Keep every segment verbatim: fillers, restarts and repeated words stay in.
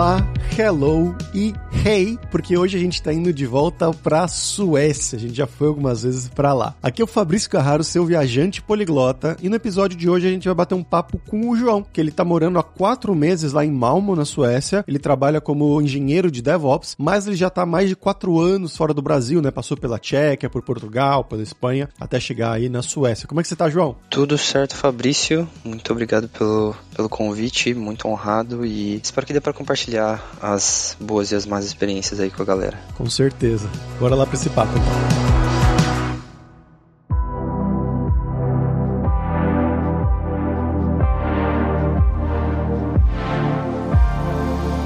olá, hello e hey, porque hoje a gente está indo de volta para a Suécia. A gente já foi algumas vezes para lá. Aqui é o Fabrício Carraro, seu viajante poliglota, e no episódio de hoje a gente vai bater um papo com o João, que ele está morando há quatro meses lá em Malmö, na Suécia. Ele trabalha como engenheiro de DevOps, mas ele já está há mais de quatro anos fora do Brasil, né? Passou pela Tchequia, por Portugal, pela Espanha, até chegar aí na Suécia. Como é que você está, João? Tudo certo, Fabrício. Muito obrigado pelo, pelo convite, muito honrado, e espero que dê para compartilhar as boas e as más experiências aí com a galera. Com certeza. Bora lá para esse papo.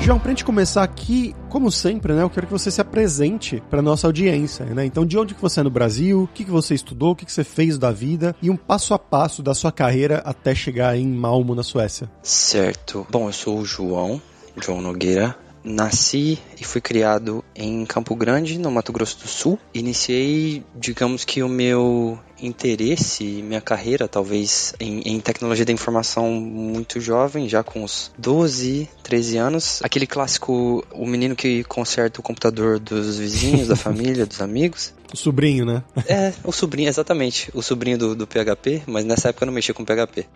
João, pra gente começar aqui, como sempre, né, eu quero que você se apresente pra nossa audiência, né? Então, de onde que você é no Brasil, o que que você estudou, o que que você fez da vida e um passo a passo da sua carreira até chegar em Malmö, na Suécia. Certo. Bom, eu sou o João, João Nogueira. Nasci e fui criado em Campo Grande, no Mato Grosso do Sul. Iniciei, digamos que o meu interesse, minha carreira, talvez, em, em tecnologia da informação muito jovem, já com uns doze, treze anos. Aquele clássico, o menino que conserta o computador dos vizinhos, da família, dos amigos. O sobrinho, né? É, o sobrinho, exatamente. O sobrinho do, do P H P, mas nessa época eu não mexia com P H P.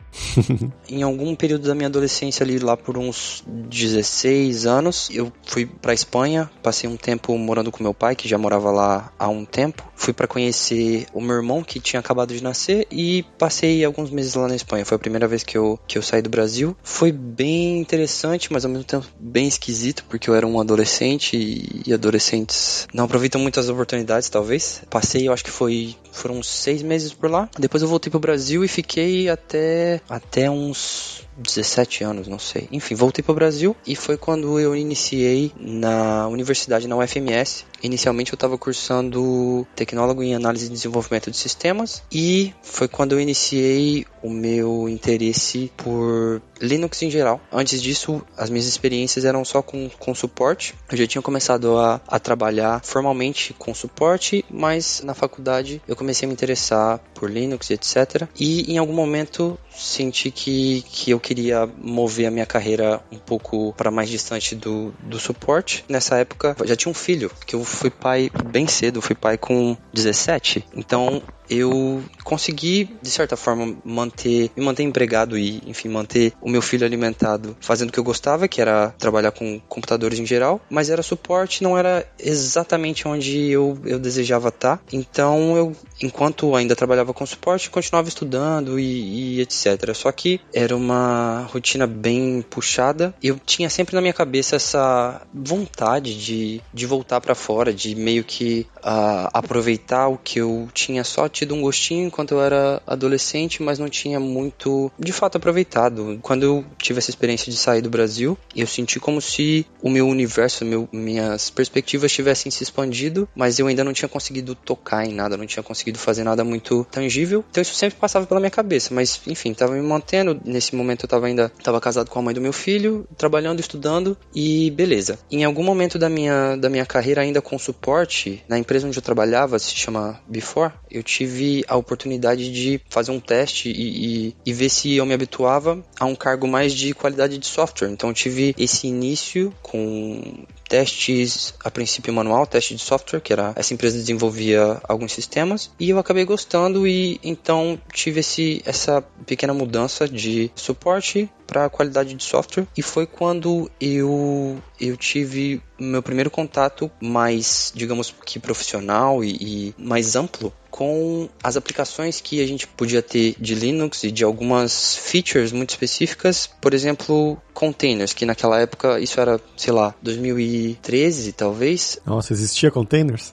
Em algum período da minha adolescência, ali lá por uns dezesseis anos, eu fui pra Espanha, passei um tempo morando com meu pai, que já morava lá há um tempo. Fui pra conhecer o meu irmão, que tinha acabado de nascer, e passei alguns meses lá na Espanha. Foi a primeira vez que eu, que eu saí do Brasil. Foi bem interessante, mas ao mesmo tempo bem esquisito, porque eu era um adolescente e adolescentes não aproveitam muito as oportunidades, talvez. Passei, eu acho que foi, foram uns seis meses por lá. Depois eu voltei pro Brasil e fiquei até, até uns dezessete anos, não sei. Enfim, voltei pro Brasil e foi quando eu iniciei na universidade, na U F M S. Inicialmente eu estava cursando tecnólogo em análise e desenvolvimento de sistemas, e foi quando eu iniciei o meu interesse por Linux em geral. Antes disso, as minhas experiências eram só com, com suporte. Eu já tinha começado a, a trabalhar formalmente com suporte, mas na faculdade eu comecei a me interessar por Linux, etcétera. E em algum momento senti que, que eu queria mover a minha carreira um pouco para mais distante do, do suporte. Nessa época já tinha um filho, que eu fui pai bem cedo, fui pai com dezessete, então eu consegui, de certa forma, manter, me manter empregado e, enfim, manter o meu filho alimentado fazendo o que eu gostava, que era trabalhar com computadores em geral, mas era suporte, não era exatamente onde eu, eu desejava estar. Então, eu, enquanto ainda trabalhava com suporte, continuava estudando e, e etcétera. Só que era uma rotina bem puxada. Eu tinha sempre na minha cabeça essa vontade de, de voltar para fora, de meio que uh, aproveitar o que eu tinha só tido um gostinho enquanto eu era adolescente, mas não tinha muito, de fato, aproveitado. Quando eu tive essa experiência de sair do Brasil, eu senti como se o meu universo, meu, minhas perspectivas tivessem se expandido, mas eu ainda não tinha conseguido tocar em nada, não tinha conseguido fazer nada muito tangível. Então isso sempre passava pela minha cabeça, mas enfim, estava me mantendo. Nesse momento eu estava ainda tava casado com a mãe do meu filho, trabalhando, estudando, e beleza. Em algum momento da minha, da minha carreira, ainda com suporte, na empresa onde eu trabalhava, se chama Before, eu tive a oportunidade de fazer um teste e, e, e ver se eu me habituava a um cargo mais de qualidade de software. Então eu tive esse início com testes, a princípio manual, teste de software, que era, essa empresa desenvolvia alguns sistemas, e eu acabei gostando, e então tive esse, essa pequena mudança de suporte para a qualidade de software, e foi quando eu, eu tive meu primeiro contato mais, digamos que profissional e, e mais amplo com as aplicações que a gente podia ter de Linux e de algumas features muito específicas, por exemplo, containers, que naquela época, isso era, sei lá, dois mil e treze, talvez. Nossa, existia containers?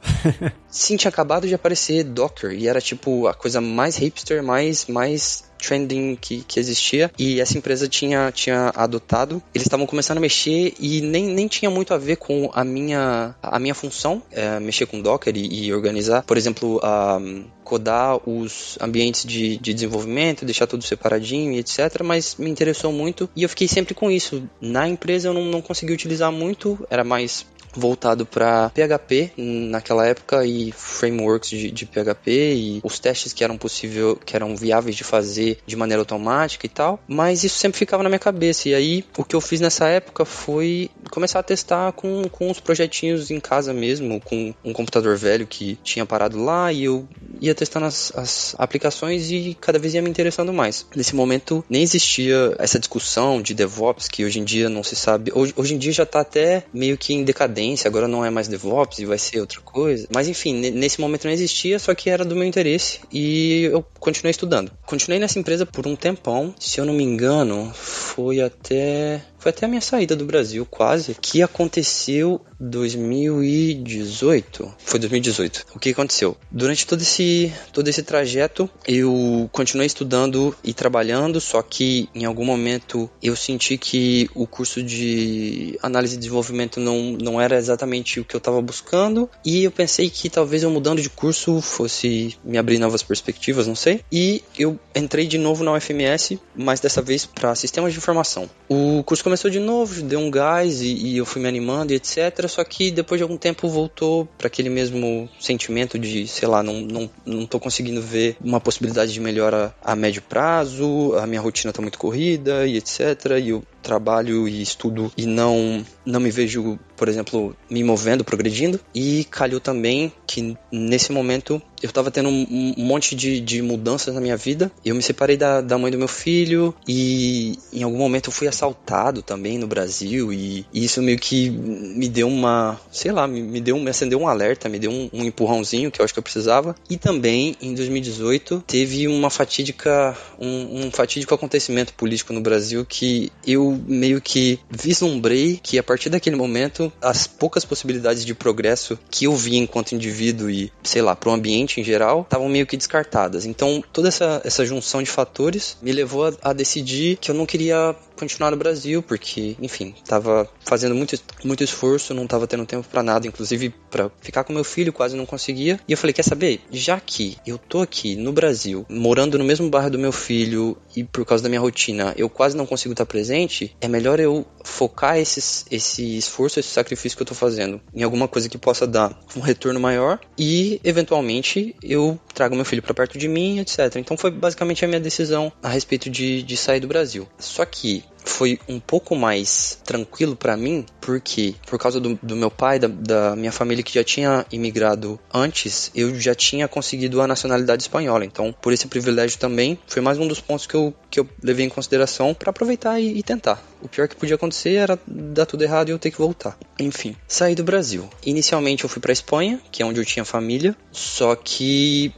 Sim, tinha acabado de aparecer Docker, e era tipo a coisa mais hipster, mais... mais trending que, que existia, e essa empresa tinha, tinha adotado. Eles estavam começando a mexer e nem, nem tinha muito a ver com a minha, a minha função, é, mexer com Docker e, e organizar, por exemplo, a... Um... codar os ambientes de, de desenvolvimento, deixar tudo separadinho e etcétera, mas me interessou muito e eu fiquei sempre com isso. Na empresa eu não, não consegui utilizar muito, era mais voltado para P H P naquela época e frameworks de, de P H P e os testes que eram possível, que eram viáveis de fazer de maneira automática e tal, mas isso sempre ficava na minha cabeça. E aí o que eu fiz nessa época foi começar a testar com, com uns projetinhos em casa mesmo, com um computador velho que tinha parado lá, e eu ia testando as, as aplicações e cada vez ia me interessando mais. Nesse momento nem existia essa discussão de DevOps, que hoje em dia não se sabe, hoje, hoje em dia já está até meio que em decadência, agora não é mais DevOps e vai ser outra coisa, mas enfim, nesse momento não existia, só que era do meu interesse e eu continuei estudando. Continuei nessa empresa por um tempão, se eu não me engano foi até... Foi até a minha saída do Brasil, quase, que aconteceu em dois mil e dezoito. Foi dois mil e dezoito. O que aconteceu? Durante todo esse, todo esse trajeto, eu continuei estudando e trabalhando, só que em algum momento eu senti que o curso de análise e desenvolvimento não, não era exatamente o que eu estava buscando, e eu pensei que talvez eu mudando de curso fosse me abrir novas perspectivas, não sei. E eu entrei de novo na U F M S, mas dessa vez para sistemas de informação. O curso começou Começou de novo, deu um gás e, e eu fui me animando e etcétera. Só que depois de algum tempo voltou para aquele mesmo sentimento de, sei lá, não, não, não tô conseguindo ver uma possibilidade de melhora a médio prazo, a minha rotina tá muito corrida e etcétera. E eu trabalho e estudo e não, não me vejo, por exemplo, me movendo, progredindo. E calhou também que nesse momento eu tava tendo um monte de, de mudanças na minha vida. Eu me separei da, da mãe do meu filho e em algum momento eu fui assaltado também no Brasil, e, e isso meio que me deu uma, sei lá, me, me, deu, me acendeu um alerta, me deu um, um empurrãozinho que eu acho que eu precisava. E também em dois mil e dezoito teve uma fatídica, um, um fatídico acontecimento político no Brasil que eu meio que vislumbrei que a partir daquele momento as poucas possibilidades de progresso que eu via enquanto indivíduo e, sei lá, para o ambiente em geral, estavam meio que descartadas. Então, toda essa, essa junção de fatores me levou a, a decidir que eu não queria continuar no Brasil, porque, enfim, estava fazendo muito, muito esforço, não estava tendo tempo para nada, inclusive para ficar com meu filho, quase não conseguia. E eu falei, quer saber? Já que eu tô aqui no Brasil, morando no mesmo bairro do meu filho e por causa da minha rotina, eu quase não consigo estar presente, é melhor eu focar esses, esse esforço, esse sacrifício que eu tô fazendo em alguma coisa que possa dar um retorno maior e, eventualmente, eu trago meu filho para perto de mim, etcétera. Então foi basicamente a minha decisão a respeito de, de sair do Brasil. Só que foi um pouco mais tranquilo para mim, porque por causa do, do meu pai, da, da minha família que já tinha imigrado antes, eu já tinha conseguido a nacionalidade espanhola. Então, por esse privilégio também, foi mais um dos pontos que eu, que eu levei em consideração para aproveitar e, e tentar. O pior que podia acontecer era dar tudo errado e eu ter que voltar. Enfim, saí do Brasil. Inicialmente eu fui para Espanha, que é onde eu tinha família, só que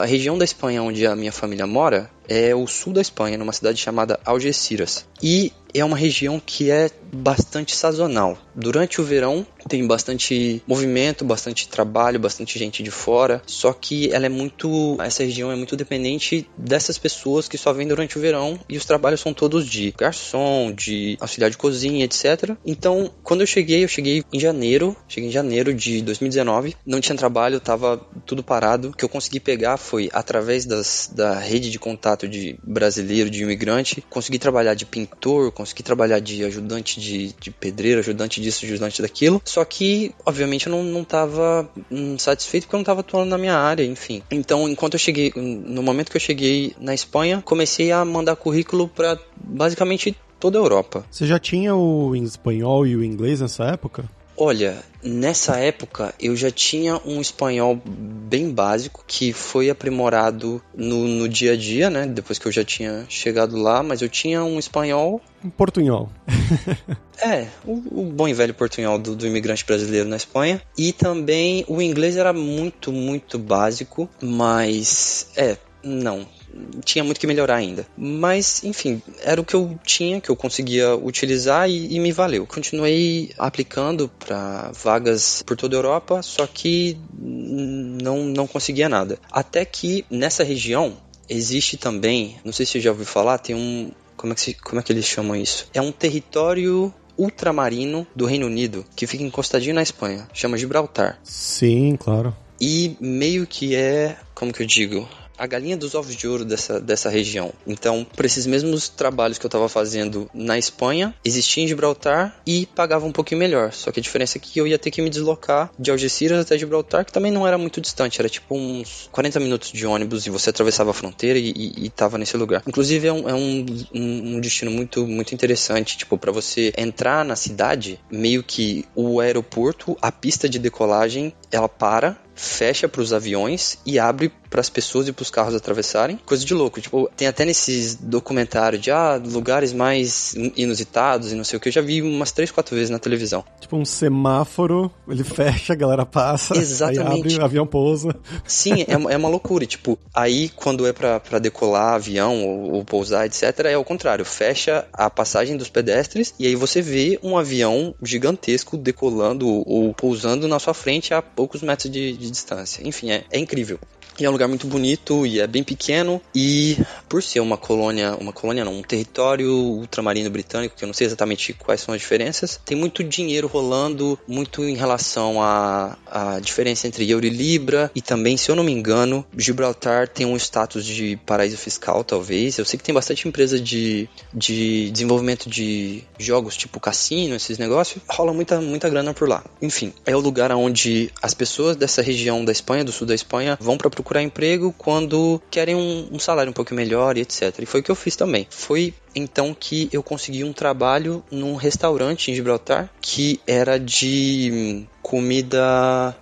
a região da Espanha onde a minha família mora é o sul da Espanha, numa cidade chamada Algeciras. E é uma região que é bastante sazonal. Durante o verão tem bastante movimento, bastante trabalho, bastante gente de fora, só que ela é muito, essa região é muito dependente dessas pessoas que só vêm durante o verão, e os trabalhos são todos de garçom, de auxiliar de cozinha, etcétera. Então, quando eu cheguei, eu cheguei em janeiro, cheguei em janeiro de dois mil e dezenove, não tinha trabalho, tava tudo parado. O que eu consegui pegar foi através das, da rede de contato de brasileiro, de imigrante, consegui trabalhar de pintor, consegui trabalhar de ajudante de, de pedreiro, ajudante disso, ajudante daquilo. Só que, obviamente, eu não, não tava satisfeito porque eu não tava atuando na minha área, enfim. Então, enquanto eu cheguei, no momento que eu cheguei na Espanha, comecei a mandar currículo para basicamente toda a Europa. Você já tinha o espanhol e o inglês nessa época? Olha, nessa época eu já tinha um espanhol bem básico que foi aprimorado no, no dia a dia, né? Depois que eu já tinha chegado lá, mas eu tinha um espanhol... Um portunhol. É, o, o bom e velho portunhol do, do imigrante brasileiro na Espanha. E também o inglês era muito, muito básico, mas... É, não... tinha muito que melhorar ainda, mas enfim, era o que eu tinha, que eu conseguia utilizar e, e me valeu. Continuei aplicando para vagas por toda a Europa, só que não, não conseguia nada, até que nessa região existe também, não sei se você já ouviu falar, tem um, como é que, se, como é que eles chamam isso? É um território ultramarino do Reino Unido, que fica encostadinho na Espanha, chama Gibraltar. Sim, claro. E meio que é, como que eu digo... a galinha dos ovos de ouro dessa, dessa região. Então, para esses mesmos trabalhos que eu estava fazendo na Espanha, existia em Gibraltar e pagava um pouquinho melhor. Só que a diferença é que eu ia ter que me deslocar de Algeciras até Gibraltar, que também não era muito distante, era tipo uns quarenta minutos de ônibus e você atravessava a fronteira e estava nesse lugar. Inclusive, é um, é um, um destino muito, muito interessante, tipo, para você entrar na cidade, meio que o aeroporto, a pista de decolagem, ela para, fecha para os aviões e abre para as pessoas e para os carros atravessarem. Coisa de louco, tipo, tem até nesses documentários de, ah, lugares mais inusitados e não sei o que, eu já vi umas três, quatro vezes na televisão. Tipo um semáforo, ele fecha, a galera passa. Exatamente. Aí abre, o avião pousa. Sim, é, é uma loucura, e, tipo, aí quando é para para decolar avião ou, ou pousar, etc, é ao contrário, fecha a passagem dos pedestres e aí você vê um avião gigantesco decolando ou pousando na sua frente a poucos metros de, de distância. Enfim, é, é incrível. E é um lugar muito bonito e é bem pequeno, e por ser uma colônia, uma colônia não, um território ultramarino britânico, que eu não sei exatamente quais são as diferenças, tem muito dinheiro rolando, muito em relação à, à diferença entre euro e libra, e também, se eu não me engano, Gibraltar tem um status de paraíso fiscal, talvez. Eu sei que tem bastante empresa de, de desenvolvimento de jogos, tipo cassino, esses negócios, rola muita, muita grana por lá. Enfim, é o lugar onde as pessoas dessa região da Espanha, do sul da Espanha, vão pra procurar emprego quando querem um, um salário um pouco melhor e etcétera. E foi o que eu fiz também. Foi então que eu consegui um trabalho num restaurante em Gibraltar que era de comida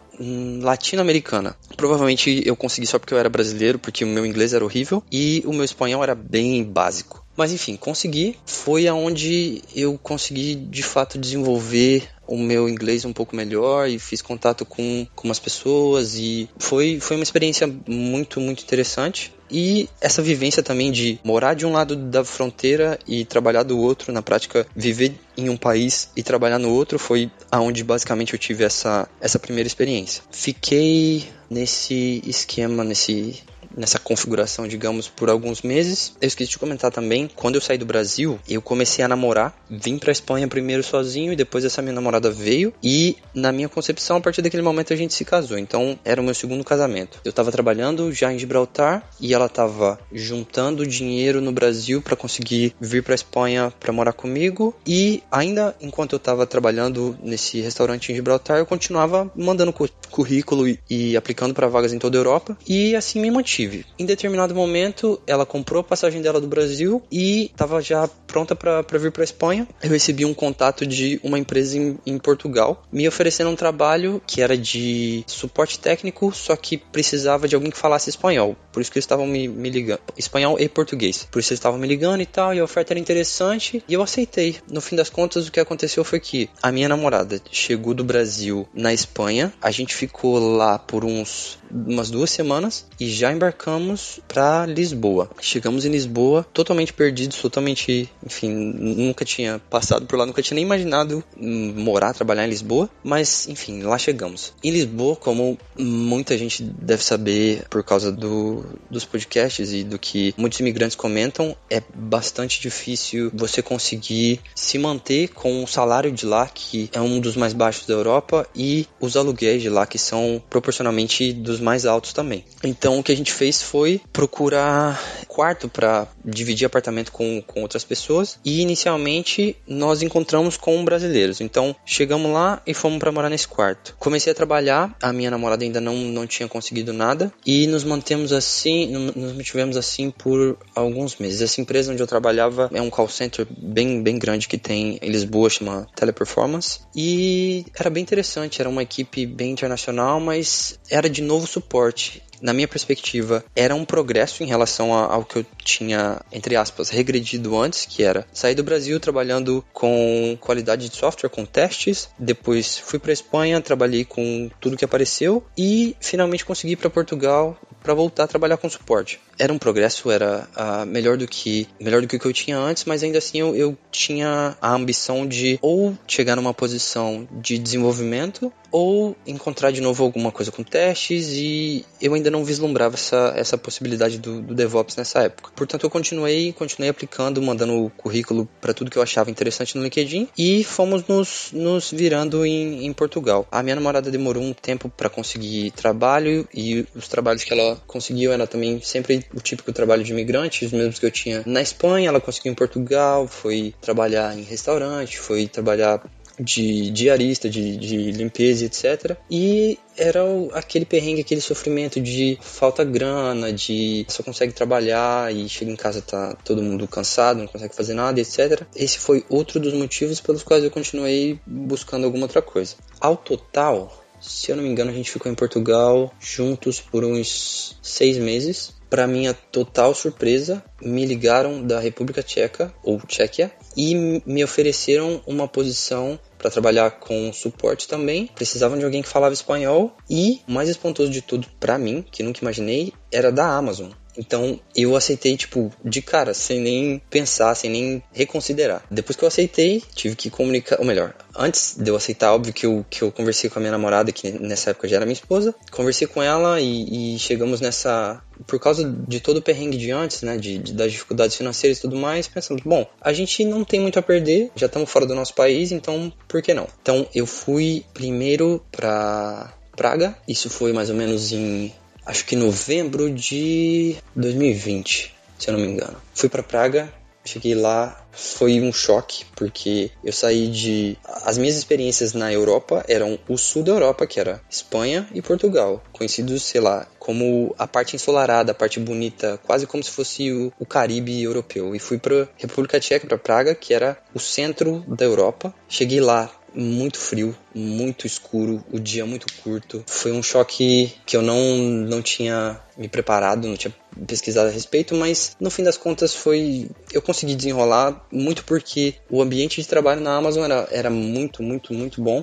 latino-americana. Provavelmente eu consegui só porque eu era brasileiro, porque o meu inglês era horrível e o meu espanhol era bem básico. Mas enfim, consegui. Foi aonde eu consegui de fato desenvolver o meu inglês um pouco melhor e fiz contato com, com umas pessoas, e foi, foi uma experiência muito, muito interessante. E essa vivência também de morar de um lado da fronteira e trabalhar do outro, na prática, viver em um país e trabalhar no outro, foi aonde basicamente eu tive essa, essa primeira experiência. Fiquei nesse esquema, nesse... nessa configuração, digamos, por alguns meses. Eu esqueci de comentar também, quando eu saí do Brasil, eu comecei a namorar, vim pra Espanha primeiro sozinho e depois essa minha namorada veio, e na minha concepção, a partir daquele momento a gente se casou, então era o meu segundo casamento. Eu tava trabalhando já em Gibraltar e ela tava juntando dinheiro no Brasil pra conseguir vir pra Espanha pra morar comigo, e ainda enquanto eu tava trabalhando nesse restaurante em Gibraltar, eu continuava mandando cu- currículo e, e aplicando pra vagas em toda a Europa, e assim me mantive. Em determinado momento, ela comprou a passagem dela do Brasil e estava já pronta para vir para Espanha. Eu recebi um contato de uma empresa em, em Portugal, me oferecendo um trabalho que era de suporte técnico, só que precisava de alguém que falasse espanhol. Por isso que eles estavam me, me ligando. Espanhol e português. Por isso eles estavam me ligando e tal, e a oferta era interessante e eu aceitei. No fim das contas, o que aconteceu foi que a minha namorada chegou do Brasil na Espanha. A gente ficou lá por uns, umas duas semanas e já embarcou Embarcamos para Lisboa. Chegamos em Lisboa totalmente perdidos, totalmente, enfim, nunca tinha passado por lá, nunca tinha nem imaginado morar, trabalhar em Lisboa, mas enfim, lá chegamos. Em Lisboa, como muita gente deve saber por causa do, dos podcasts e do que muitos imigrantes comentam, é bastante difícil você conseguir se manter com o salário de lá, que é um dos mais baixos da Europa, e os aluguéis de lá, que são proporcionalmente dos mais altos também. Então, o que a gente fez foi procurar quarto para dividir apartamento com, com outras pessoas, e inicialmente nós encontramos com brasileiros. Então chegamos lá e fomos para morar nesse quarto. Comecei a trabalhar, a minha namorada ainda não, não tinha conseguido nada, e nos mantemos assim, nos mantivemos assim por alguns meses. Essa empresa onde eu trabalhava é um call center bem, bem grande que tem em Lisboa, chama Teleperformance, e era bem interessante, era uma equipe bem internacional, mas era de novo suporte. Na minha perspectiva, era um progresso em relação a, ao que eu tinha, entre aspas, regredido antes, que era sair do Brasil trabalhando com qualidade de software, com testes, depois fui para a Espanha, trabalhei com tudo que apareceu e finalmente consegui ir para Portugal para voltar a trabalhar com suporte. Era um progresso, era uh, melhor do que melhor do que o que eu tinha antes, mas ainda assim eu, eu tinha a ambição de ou chegar numa posição de desenvolvimento ou encontrar de novo alguma coisa com testes, e eu ainda não vislumbrava essa, essa possibilidade do, do DevOps nessa época. Portanto, eu continuei, continuei aplicando, mandando o currículo para tudo que eu achava interessante no LinkedIn, e fomos nos, nos virando em, em Portugal. A minha namorada demorou um tempo para conseguir trabalho, e os trabalhos que ela ela conseguiu era também sempre o típico trabalho de imigrante, os mesmos que eu tinha na Espanha, ela conseguiu em Portugal, foi trabalhar em restaurante, foi trabalhar de diarista, de, de limpeza, etcétera. E era o, aquele perrengue, aquele sofrimento de falta grana, de só consegue trabalhar e chega em casa tá todo mundo cansado, não consegue fazer nada, etcétera. Esse foi outro dos motivos pelos quais eu continuei buscando alguma outra coisa. Ao total, se eu não me engano, a gente ficou em Portugal juntos por uns seis meses. Para minha total surpresa, me ligaram da República Tcheca, ou Tchequia, e me ofereceram uma posição para trabalhar com suporte também. Precisavam de alguém que falava espanhol e, o mais espantoso de tudo para mim, que nunca imaginei, era da Amazon. Então, eu aceitei, tipo, de cara, sem nem pensar, sem nem reconsiderar. Depois que eu aceitei, tive que comunicar... Ou melhor, antes de eu aceitar, óbvio que eu, que eu conversei com a minha namorada, que nessa época já era minha esposa. Conversei com ela e, e chegamos nessa... Por causa de todo o perrengue de antes, né, de, de, das dificuldades financeiras e tudo mais, pensamos, bom, a gente não tem muito a perder, já estamos fora do nosso país, então por que não? Então, eu fui primeiro pra Praga, isso foi mais ou menos em... acho que novembro de dois mil e vinte, se eu não me engano. Fui pra Praga, cheguei lá, foi um choque, porque eu saí de... As minhas experiências na Europa eram o sul da Europa, que era Espanha e Portugal, conhecidos, sei lá, como a parte ensolarada, a parte bonita, quase como se fosse o, o Caribe europeu. E fui pra República Tcheca, pra Praga, que era o centro da Europa. Cheguei lá, muito frio, muito escuro, o dia muito curto. Foi um choque que eu não, não tinha me preparado, não tinha pesquisado a respeito, mas no fim das contas foi... Eu consegui desenrolar muito porque o ambiente de trabalho na Amazon era, era muito, muito, muito bom.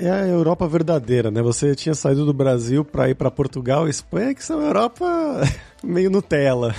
É a Europa verdadeira, né? Você tinha saído do Brasil para ir para Portugal e Espanha, que são a Europa meio Nutella.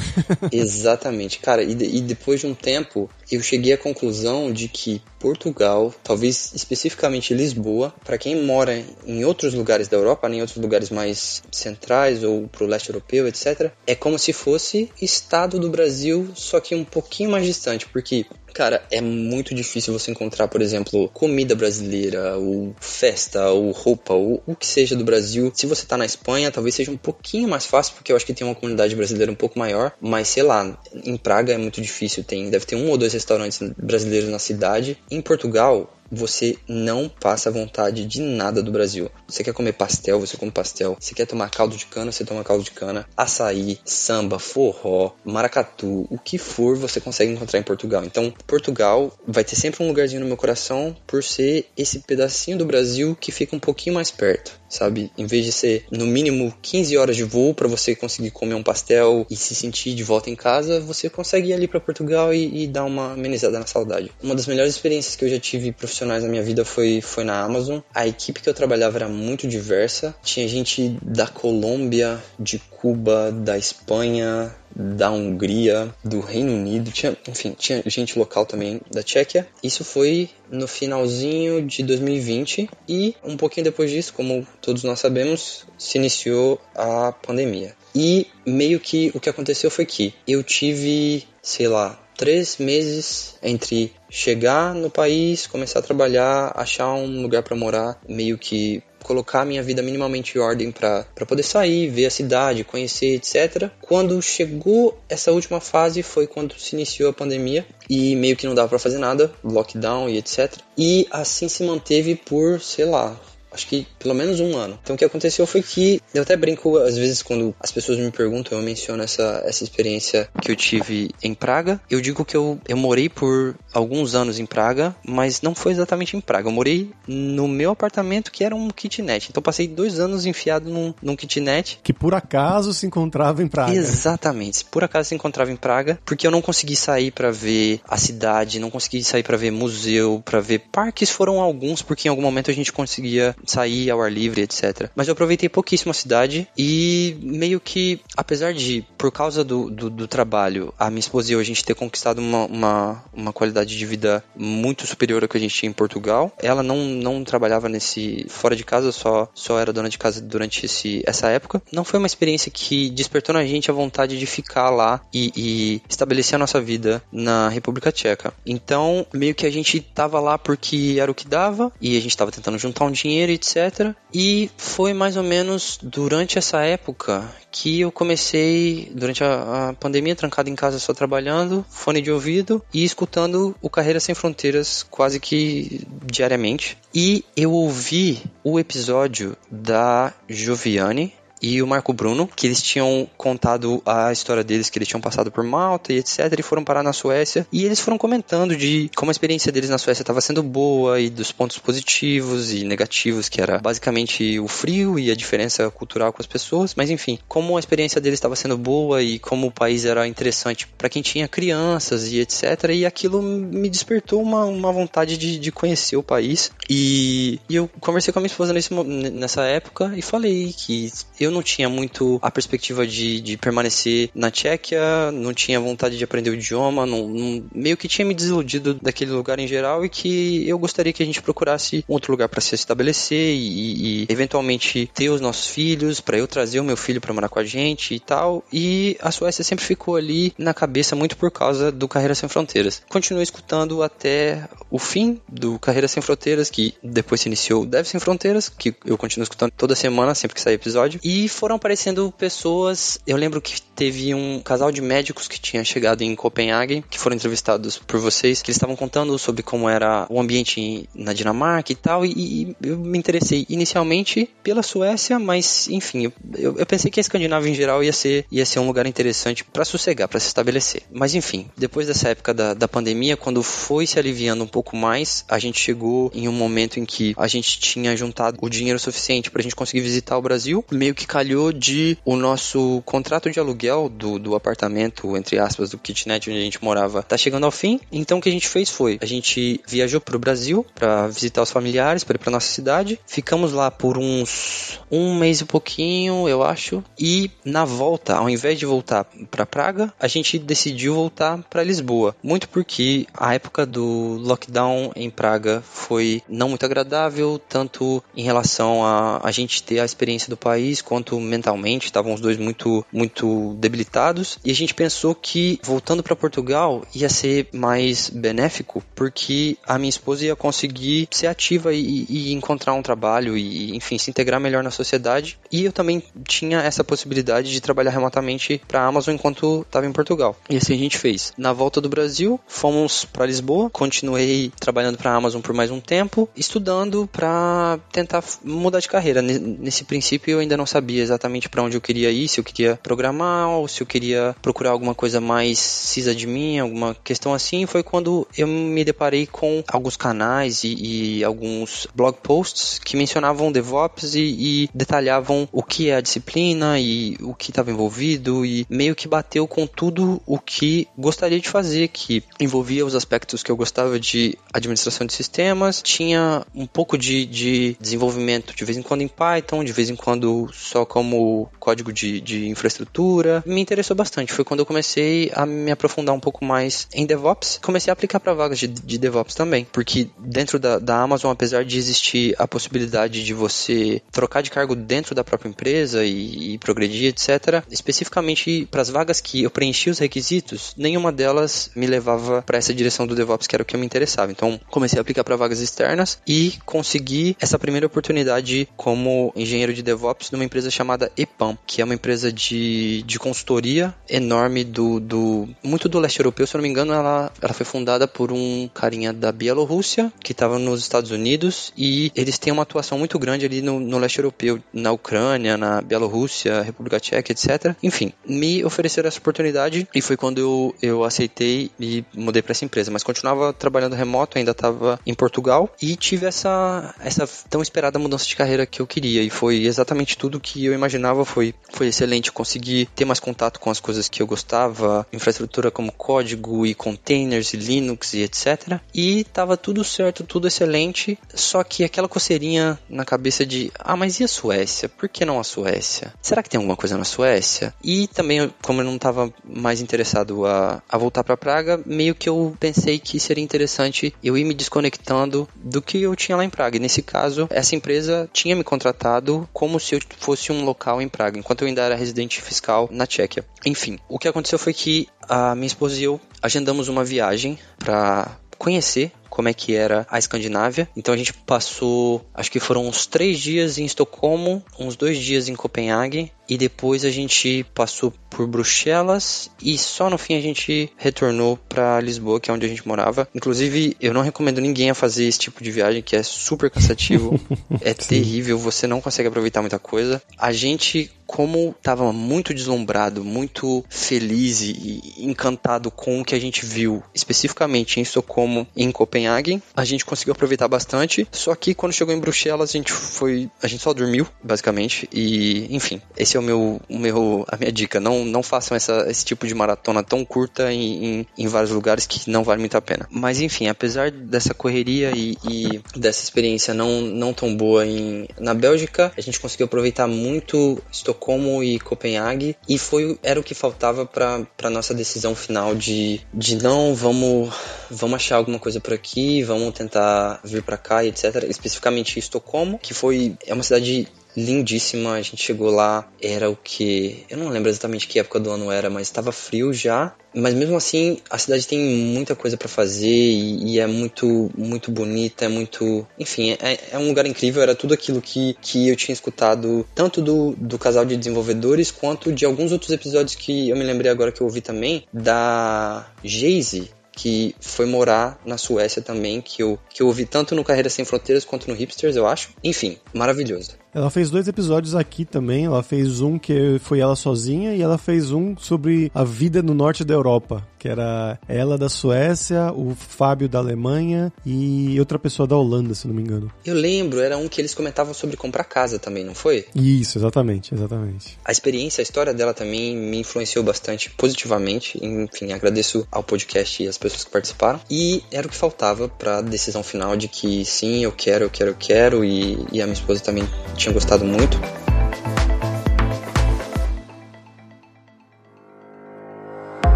Exatamente, cara. E, de, e depois de um tempo, eu cheguei à conclusão de que Portugal, talvez especificamente Lisboa, para quem mora em outros lugares da Europa, né, em outros lugares mais centrais ou pro leste europeu, etcétera, é como se fosse estado do Brasil, só que um pouquinho mais distante, porque... Cara, é muito difícil você encontrar, por exemplo, comida brasileira, ou festa, ou roupa, ou o que seja do Brasil. Se você tá na Espanha, talvez seja um pouquinho mais fácil, porque eu acho que tem uma comunidade brasileira um pouco maior. Mas, sei lá, em Praga é muito difícil. Tem, deve ter um ou dois restaurantes brasileiros na cidade. Em Portugal... Você não passa vontade de nada do Brasil. Você quer comer pastel, você come pastel. Você quer tomar caldo de cana, você toma caldo de cana. Açaí, samba, forró, maracatu, o que for você consegue encontrar em Portugal. Então, Portugal vai ter sempre um lugarzinho no meu coração por ser esse pedacinho do Brasil que fica um pouquinho mais perto, sabe? Em vez de ser, no mínimo, quinze horas de voo para você conseguir comer um pastel e se sentir de volta em casa, você consegue ir ali para Portugal e, e dar uma amenizada na saudade. Uma das melhores experiências que eu já tive profissionalmente na minha vida foi, foi na Amazon. A equipe que eu trabalhava era muito diversa. Tinha gente da Colômbia, de Cuba, da Espanha, da Hungria, do Reino Unido. Tinha, enfim, tinha gente local também da Tchequia. Isso foi no finalzinho de dois mil e vinte e um pouquinho depois disso, como todos nós sabemos, se iniciou a pandemia. E meio que o que aconteceu foi que eu tive, sei lá, três meses entre chegar no país, começar a trabalhar, achar um lugar pra morar, meio que colocar minha vida minimamente em ordem pra, pra poder sair, ver a cidade, conhecer, etcétera. Quando chegou essa última fase foi quando se iniciou a pandemia e meio que não dava pra fazer nada, lockdown e etcétera. E assim se manteve por, sei lá... Acho que pelo menos um ano. Então o que aconteceu foi que... Eu até brinco, às vezes, quando as pessoas me perguntam, eu menciono essa, essa experiência que eu tive em Praga. Eu digo que eu, eu morei por alguns anos em Praga, mas não foi exatamente em Praga. Eu morei no meu apartamento, que era um kitnet. Então eu passei dois anos enfiado num, num kitnet. Que por acaso se encontrava em Praga. Exatamente. Por acaso se encontrava em Praga, porque eu não consegui sair pra ver a cidade, não consegui sair pra ver museu, pra ver parques. Foram alguns, porque em algum momento a gente conseguia... sair ao ar livre, etcétera. Mas eu aproveitei pouquíssimo a cidade e meio que, apesar de, por causa do, do, do trabalho, a minha esposa e eu, a gente ter conquistado uma, uma, uma qualidade de vida muito superior à que a gente tinha em Portugal, ela não, não trabalhava nesse fora de casa, só, só era dona de casa durante esse, essa época. Não foi uma experiência que despertou na gente a vontade de ficar lá e, e estabelecer a nossa vida na República Tcheca. Então, meio que a gente tava lá porque era o que dava e a gente tava tentando juntar um dinheiro etcétera. E foi mais ou menos durante essa época que eu comecei, durante a, a pandemia, trancado em casa só trabalhando, fone de ouvido e escutando o Carreira Sem Fronteiras quase que diariamente. E eu ouvi o episódio da Joviane e o Marco Bruno, que eles tinham contado a história deles, que eles tinham passado por Malta e etcétera, e foram parar na Suécia, e eles foram comentando de como a experiência deles na Suécia estava sendo boa, e dos pontos positivos e negativos, que era basicamente o frio e a diferença cultural com as pessoas, mas enfim, como a experiência deles estava sendo boa e como o país era interessante para quem tinha crianças e etcétera, e aquilo me despertou uma, uma vontade de, de conhecer o país, e, e eu conversei com a minha esposa nesse, nessa época e falei que eu não tinha muito a perspectiva de, de permanecer na Tchequia, não tinha vontade de aprender o idioma, não, não, meio que tinha me desiludido daquele lugar em geral e que eu gostaria que a gente procurasse um outro lugar para se estabelecer e, e eventualmente ter os nossos filhos, para eu trazer o meu filho para morar com a gente e tal, e a Suécia sempre ficou ali na cabeça muito por causa do Carreira Sem Fronteiras. Continuei escutando até o fim do Carreira Sem Fronteiras, que depois se iniciou o Dev Sem Fronteiras, que eu continuo escutando toda semana, sempre que sai episódio, e E foram aparecendo pessoas. Eu lembro que teve um casal de médicos que tinha chegado em Copenhague, que foram entrevistados por vocês, que eles estavam contando sobre como era o ambiente na Dinamarca e tal, e, e eu me interessei inicialmente pela Suécia, mas enfim, eu, eu pensei que a Escandinávia em geral ia ser, ia ser um lugar interessante para sossegar, para se estabelecer. Mas enfim, depois dessa época da, da pandemia, quando foi se aliviando um pouco mais, a gente chegou em um momento em que a gente tinha juntado o dinheiro suficiente para a gente conseguir visitar o Brasil, meio que calhou de o nosso contrato de aluguel do, do apartamento, entre aspas, do kitnet onde a gente morava, tá chegando ao fim. Então o que a gente fez foi, a gente viajou pro Brasil para visitar os familiares, para ir pra nossa cidade, ficamos lá por uns um mês e pouquinho, eu acho, e na volta, ao invés de voltar pra Praga, a gente decidiu voltar pra Lisboa, muito porque a época do lockdown em Praga foi não muito agradável, tanto em relação a a gente ter a experiência do país, quanto mentalmente, estavam os dois muito, muito debilitados, e a gente pensou que voltando para Portugal ia ser mais benéfico, porque a minha esposa ia conseguir ser ativa e, e encontrar um trabalho e, enfim, se integrar melhor na sociedade, e eu também tinha essa possibilidade de trabalhar remotamente para a Amazon enquanto estava em Portugal, e assim a gente fez. Na volta do Brasil, fomos para Lisboa, continuei trabalhando para a Amazon por mais um tempo, estudando para tentar mudar de carreira. Nesse princípio eu ainda não sabia exatamente para onde eu queria ir, se eu queria programar ou se eu queria procurar alguma coisa mais sysadmin, alguma questão assim. Foi quando eu me deparei com alguns canais e, e alguns blog posts que mencionavam DevOps e, e detalhavam o que é a disciplina e o que estava envolvido, e meio que bateu com tudo o que gostaria de fazer, que envolvia os aspectos que eu gostava de administração de sistemas, tinha um pouco de, de desenvolvimento de vez em quando em Python, de vez em quando só como código de, de infraestrutura. Me interessou bastante. Foi quando eu comecei a me aprofundar um pouco mais em DevOps. Comecei a aplicar para vagas de, de DevOps também, porque dentro da, da Amazon, apesar de existir a possibilidade de você trocar de cargo dentro da própria empresa e, e progredir, etcétera, especificamente para as vagas que eu preenchi os requisitos, nenhuma delas me levava para essa direção do DevOps, que era o que eu me interessava. Então, comecei a aplicar para vagas externas e consegui essa primeira oportunidade como engenheiro de DevOps numa empresa chamada Epam, que é uma empresa de, de consultoria enorme do, do, muito do leste europeu, se eu não me engano. Ela, ela foi fundada por um carinha da Bielorrússia, que estava nos Estados Unidos, e eles têm uma atuação muito grande ali no, no leste europeu, na Ucrânia, na Bielorrússia, República Tcheca, etcétera. Enfim, me ofereceram essa oportunidade e foi quando eu, eu aceitei e mudei para essa empresa, mas continuava trabalhando remoto, ainda estava em Portugal, e tive essa, essa tão esperada mudança de carreira que eu queria, e foi exatamente tudo que que eu imaginava. Foi, foi excelente conseguir ter mais contato com as coisas que eu gostava, infraestrutura como código e containers e Linux e etcétera. E tava tudo certo, tudo excelente, só que aquela coceirinha na cabeça de, ah, mas e a Suécia? Por que não a Suécia? Será que tem alguma coisa na Suécia? E também, como eu não tava mais interessado a, a voltar pra Praga, meio que eu pensei que seria interessante eu ir me desconectando do que eu tinha lá em Praga. E nesse caso, essa empresa tinha me contratado como se eu fosse um local em Praga, enquanto eu ainda era residente fiscal na Tchequia. Enfim, o que aconteceu foi que a minha esposa e eu agendamos uma viagem para conhecer como é que era a Escandinávia. Então a gente passou, acho que foram uns três dias em Estocolmo, uns dois dias em Copenhague, e depois a gente passou por Bruxelas e só no fim a gente retornou para Lisboa, que é onde a gente morava. Inclusive, eu não recomendo ninguém a fazer esse tipo de viagem, que é super cansativo, é Sim. terrível, você não consegue aproveitar muita coisa. A gente, como estava muito deslumbrado, muito feliz e encantado com o que a gente viu, especificamente em Estocolmo e em Copenhague, a gente conseguiu aproveitar bastante, só que quando chegou em Bruxelas, a gente foi, a gente só dormiu, basicamente, e enfim, esse é o meu, o meu, a minha dica, não, não façam essa, esse tipo de maratona tão curta em, em, em vários lugares que não vale muito a pena. Mas enfim, apesar dessa correria e, e dessa experiência não, não tão boa em, na Bélgica, a gente conseguiu aproveitar muito Estocolmo e Copenhague, e foi, era o que faltava para a nossa decisão final de, de não, vamos, vamos achar alguma coisa por aqui, vamos tentar vir para cá, etcétera. Especificamente Estocolmo, que foi, é uma cidade lindíssima, a gente chegou lá, era o que, eu não lembro exatamente que época do ano era, mas estava frio já, mas mesmo assim a cidade tem muita coisa para fazer e, e é muito, muito bonita, é muito, enfim, é, é um lugar incrível, era tudo aquilo que, que eu tinha escutado tanto do, do casal de desenvolvedores quanto de alguns outros episódios que eu me lembrei agora que eu ouvi também, da Geise, que foi morar na Suécia também, que eu, que eu ouvi tanto no Carreira Sem Fronteiras quanto no Hipsters, eu acho. Enfim, maravilhoso. Ela fez dois episódios aqui também, ela fez um que foi ela sozinha e ela fez um sobre a vida no norte da Europa, que era ela da Suécia, o Fábio da Alemanha e outra pessoa da Holanda, se não me engano. Eu lembro, era um que eles comentavam sobre comprar casa também, não foi? Isso, exatamente, exatamente. A experiência, a história dela também me influenciou bastante positivamente, enfim, agradeço ao podcast e às pessoas que participaram, e era o que faltava para a decisão final de que sim, eu quero, eu quero, eu quero, e, e a minha esposa também tinha gostado muito.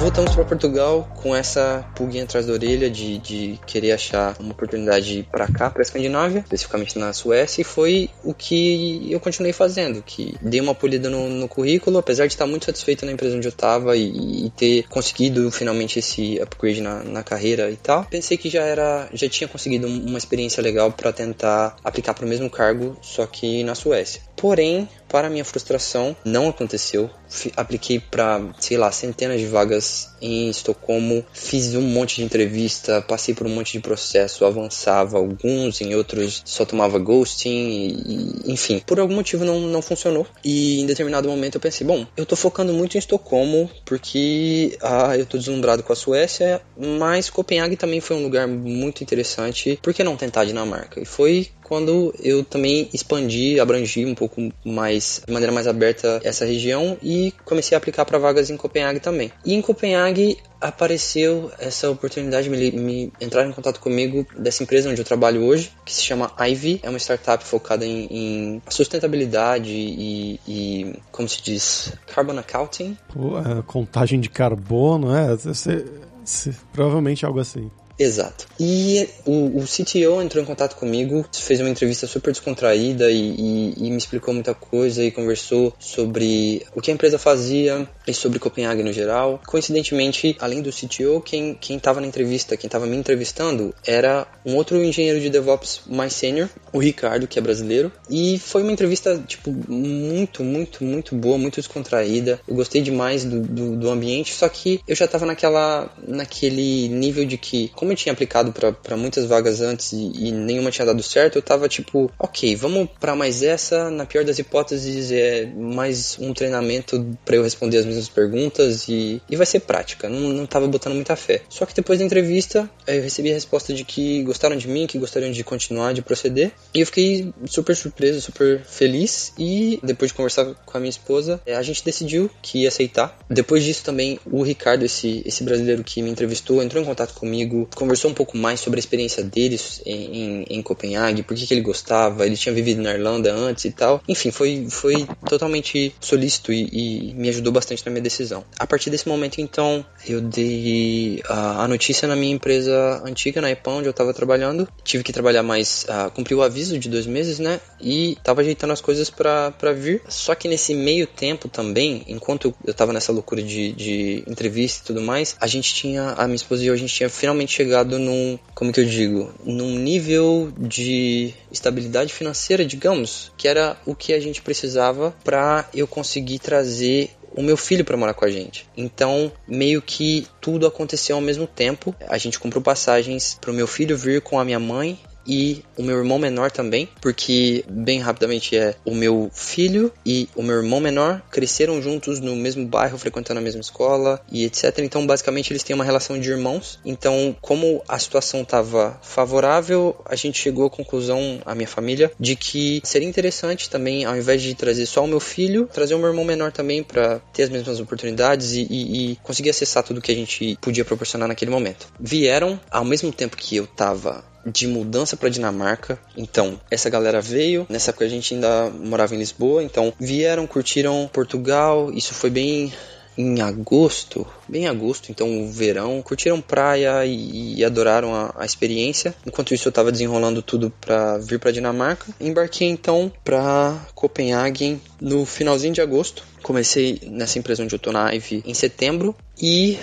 Voltamos para Portugal com essa pulguinha atrás da orelha de, de querer achar uma oportunidade para cá, para a Escandinávia, especificamente na Suécia, e foi o que eu continuei fazendo, que dei uma polida no, no currículo, apesar de estar muito satisfeito na empresa onde eu estava e, e ter conseguido finalmente esse upgrade na, na carreira e tal. Pensei que já era, já tinha conseguido uma experiência legal para tentar aplicar para o mesmo cargo, só que na Suécia. Porém, para minha frustração, não aconteceu. F- apliquei para, sei lá, centenas de vagas em Estocolmo, fiz um monte de entrevista, passei por um monte de processo, avançava alguns, em outros só tomava ghosting, e, e, enfim. Por algum motivo não, não funcionou. E em determinado momento eu pensei, bom, eu tô focando muito em Estocolmo, porque ah, eu tô deslumbrado com a Suécia, mas Copenhague também foi um lugar muito interessante, por que não tentar a Dinamarca? E foi quando eu também expandi, abrangi um pouco mais, de maneira mais aberta, essa região e comecei a aplicar para vagas em Copenhague também. E em Copenhague apareceu essa oportunidade de me, me entrar em contato comigo dessa empresa onde eu trabalho hoje, que se chama Ivy. É uma startup focada em, em sustentabilidade e, e, como se diz, carbon accounting. Pô, contagem de carbono, é? Você, você, provavelmente algo assim. Exato. E o, o C T O entrou em contato comigo, fez uma entrevista super descontraída e, e, e me explicou muita coisa e conversou sobre o que a empresa fazia e sobre Copenhague no geral. Coincidentemente, além do C T O, quem quem estava na entrevista, quem estava me entrevistando, era um outro engenheiro de DevOps mais sênior, o Ricardo, que é brasileiro. E foi uma entrevista, tipo, muito, muito, muito boa, muito descontraída. Eu gostei demais do, do, do ambiente, só que eu já estava naquela, naquele nível de que, como eu tinha aplicado para muitas vagas antes e, e nenhuma tinha dado certo, eu tava tipo, ok, vamos para mais essa, na pior das hipóteses é mais um treinamento para eu responder as mesmas perguntas e, e vai ser prática, não, não tava botando muita fé. Só que depois da entrevista eu recebi a resposta de que gostaram de mim, que gostariam de continuar, de proceder, e eu fiquei super surpreso, super feliz, e depois de conversar com a minha esposa, a gente decidiu que ia aceitar. Depois disso também o Ricardo, esse, esse brasileiro que me entrevistou, entrou em contato comigo, conversou um pouco mais sobre a experiência dele em, em, em Copenhague, por que, que ele gostava, ele tinha vivido na Irlanda antes e tal. Enfim, foi, foi totalmente solícito e, e me ajudou bastante na minha decisão. A partir desse momento, então, eu dei a, a notícia na minha empresa antiga, na Epam, onde eu estava trabalhando. Tive que trabalhar mais, uh, cumpri o aviso de dois meses, né? E estava ajeitando as coisas para vir. Só que nesse meio tempo também, enquanto eu estava nessa loucura de, de entrevista e tudo mais, a gente tinha, a minha esposa e eu, a gente tinha finalmente chegado num, como que eu digo, num nível de estabilidade financeira, digamos, que era o que a gente precisava para eu conseguir trazer o meu filho para morar com a gente. Então, meio que tudo aconteceu ao mesmo tempo. A gente comprou passagens para o meu filho vir com a minha mãe e o meu irmão menor também, porque bem rapidamente é o meu filho e o meu irmão menor cresceram juntos no mesmo bairro, frequentando a mesma escola e etcétera. Então, basicamente, eles têm uma relação de irmãos. Então, como a situação estava favorável, a gente chegou à conclusão, a minha família, de que seria interessante também, ao invés de trazer só o meu filho, trazer o meu irmão menor também para ter as mesmas oportunidades e, e, e conseguir acessar tudo que a gente podia proporcionar naquele momento. Vieram ao mesmo tempo que eu estava de mudança para Dinamarca. Então, essa galera veio. Nessa época a gente ainda morava em Lisboa. Então, vieram, curtiram Portugal. Isso foi bem em agosto. Bem em agosto, então o verão. Curtiram praia e, e adoraram a, a experiência. Enquanto isso, eu estava desenrolando tudo para vir para Dinamarca. Embarquei, então, para Copenhague no finalzinho de agosto. Comecei nessa empresa onde eu tô na Ive em setembro. E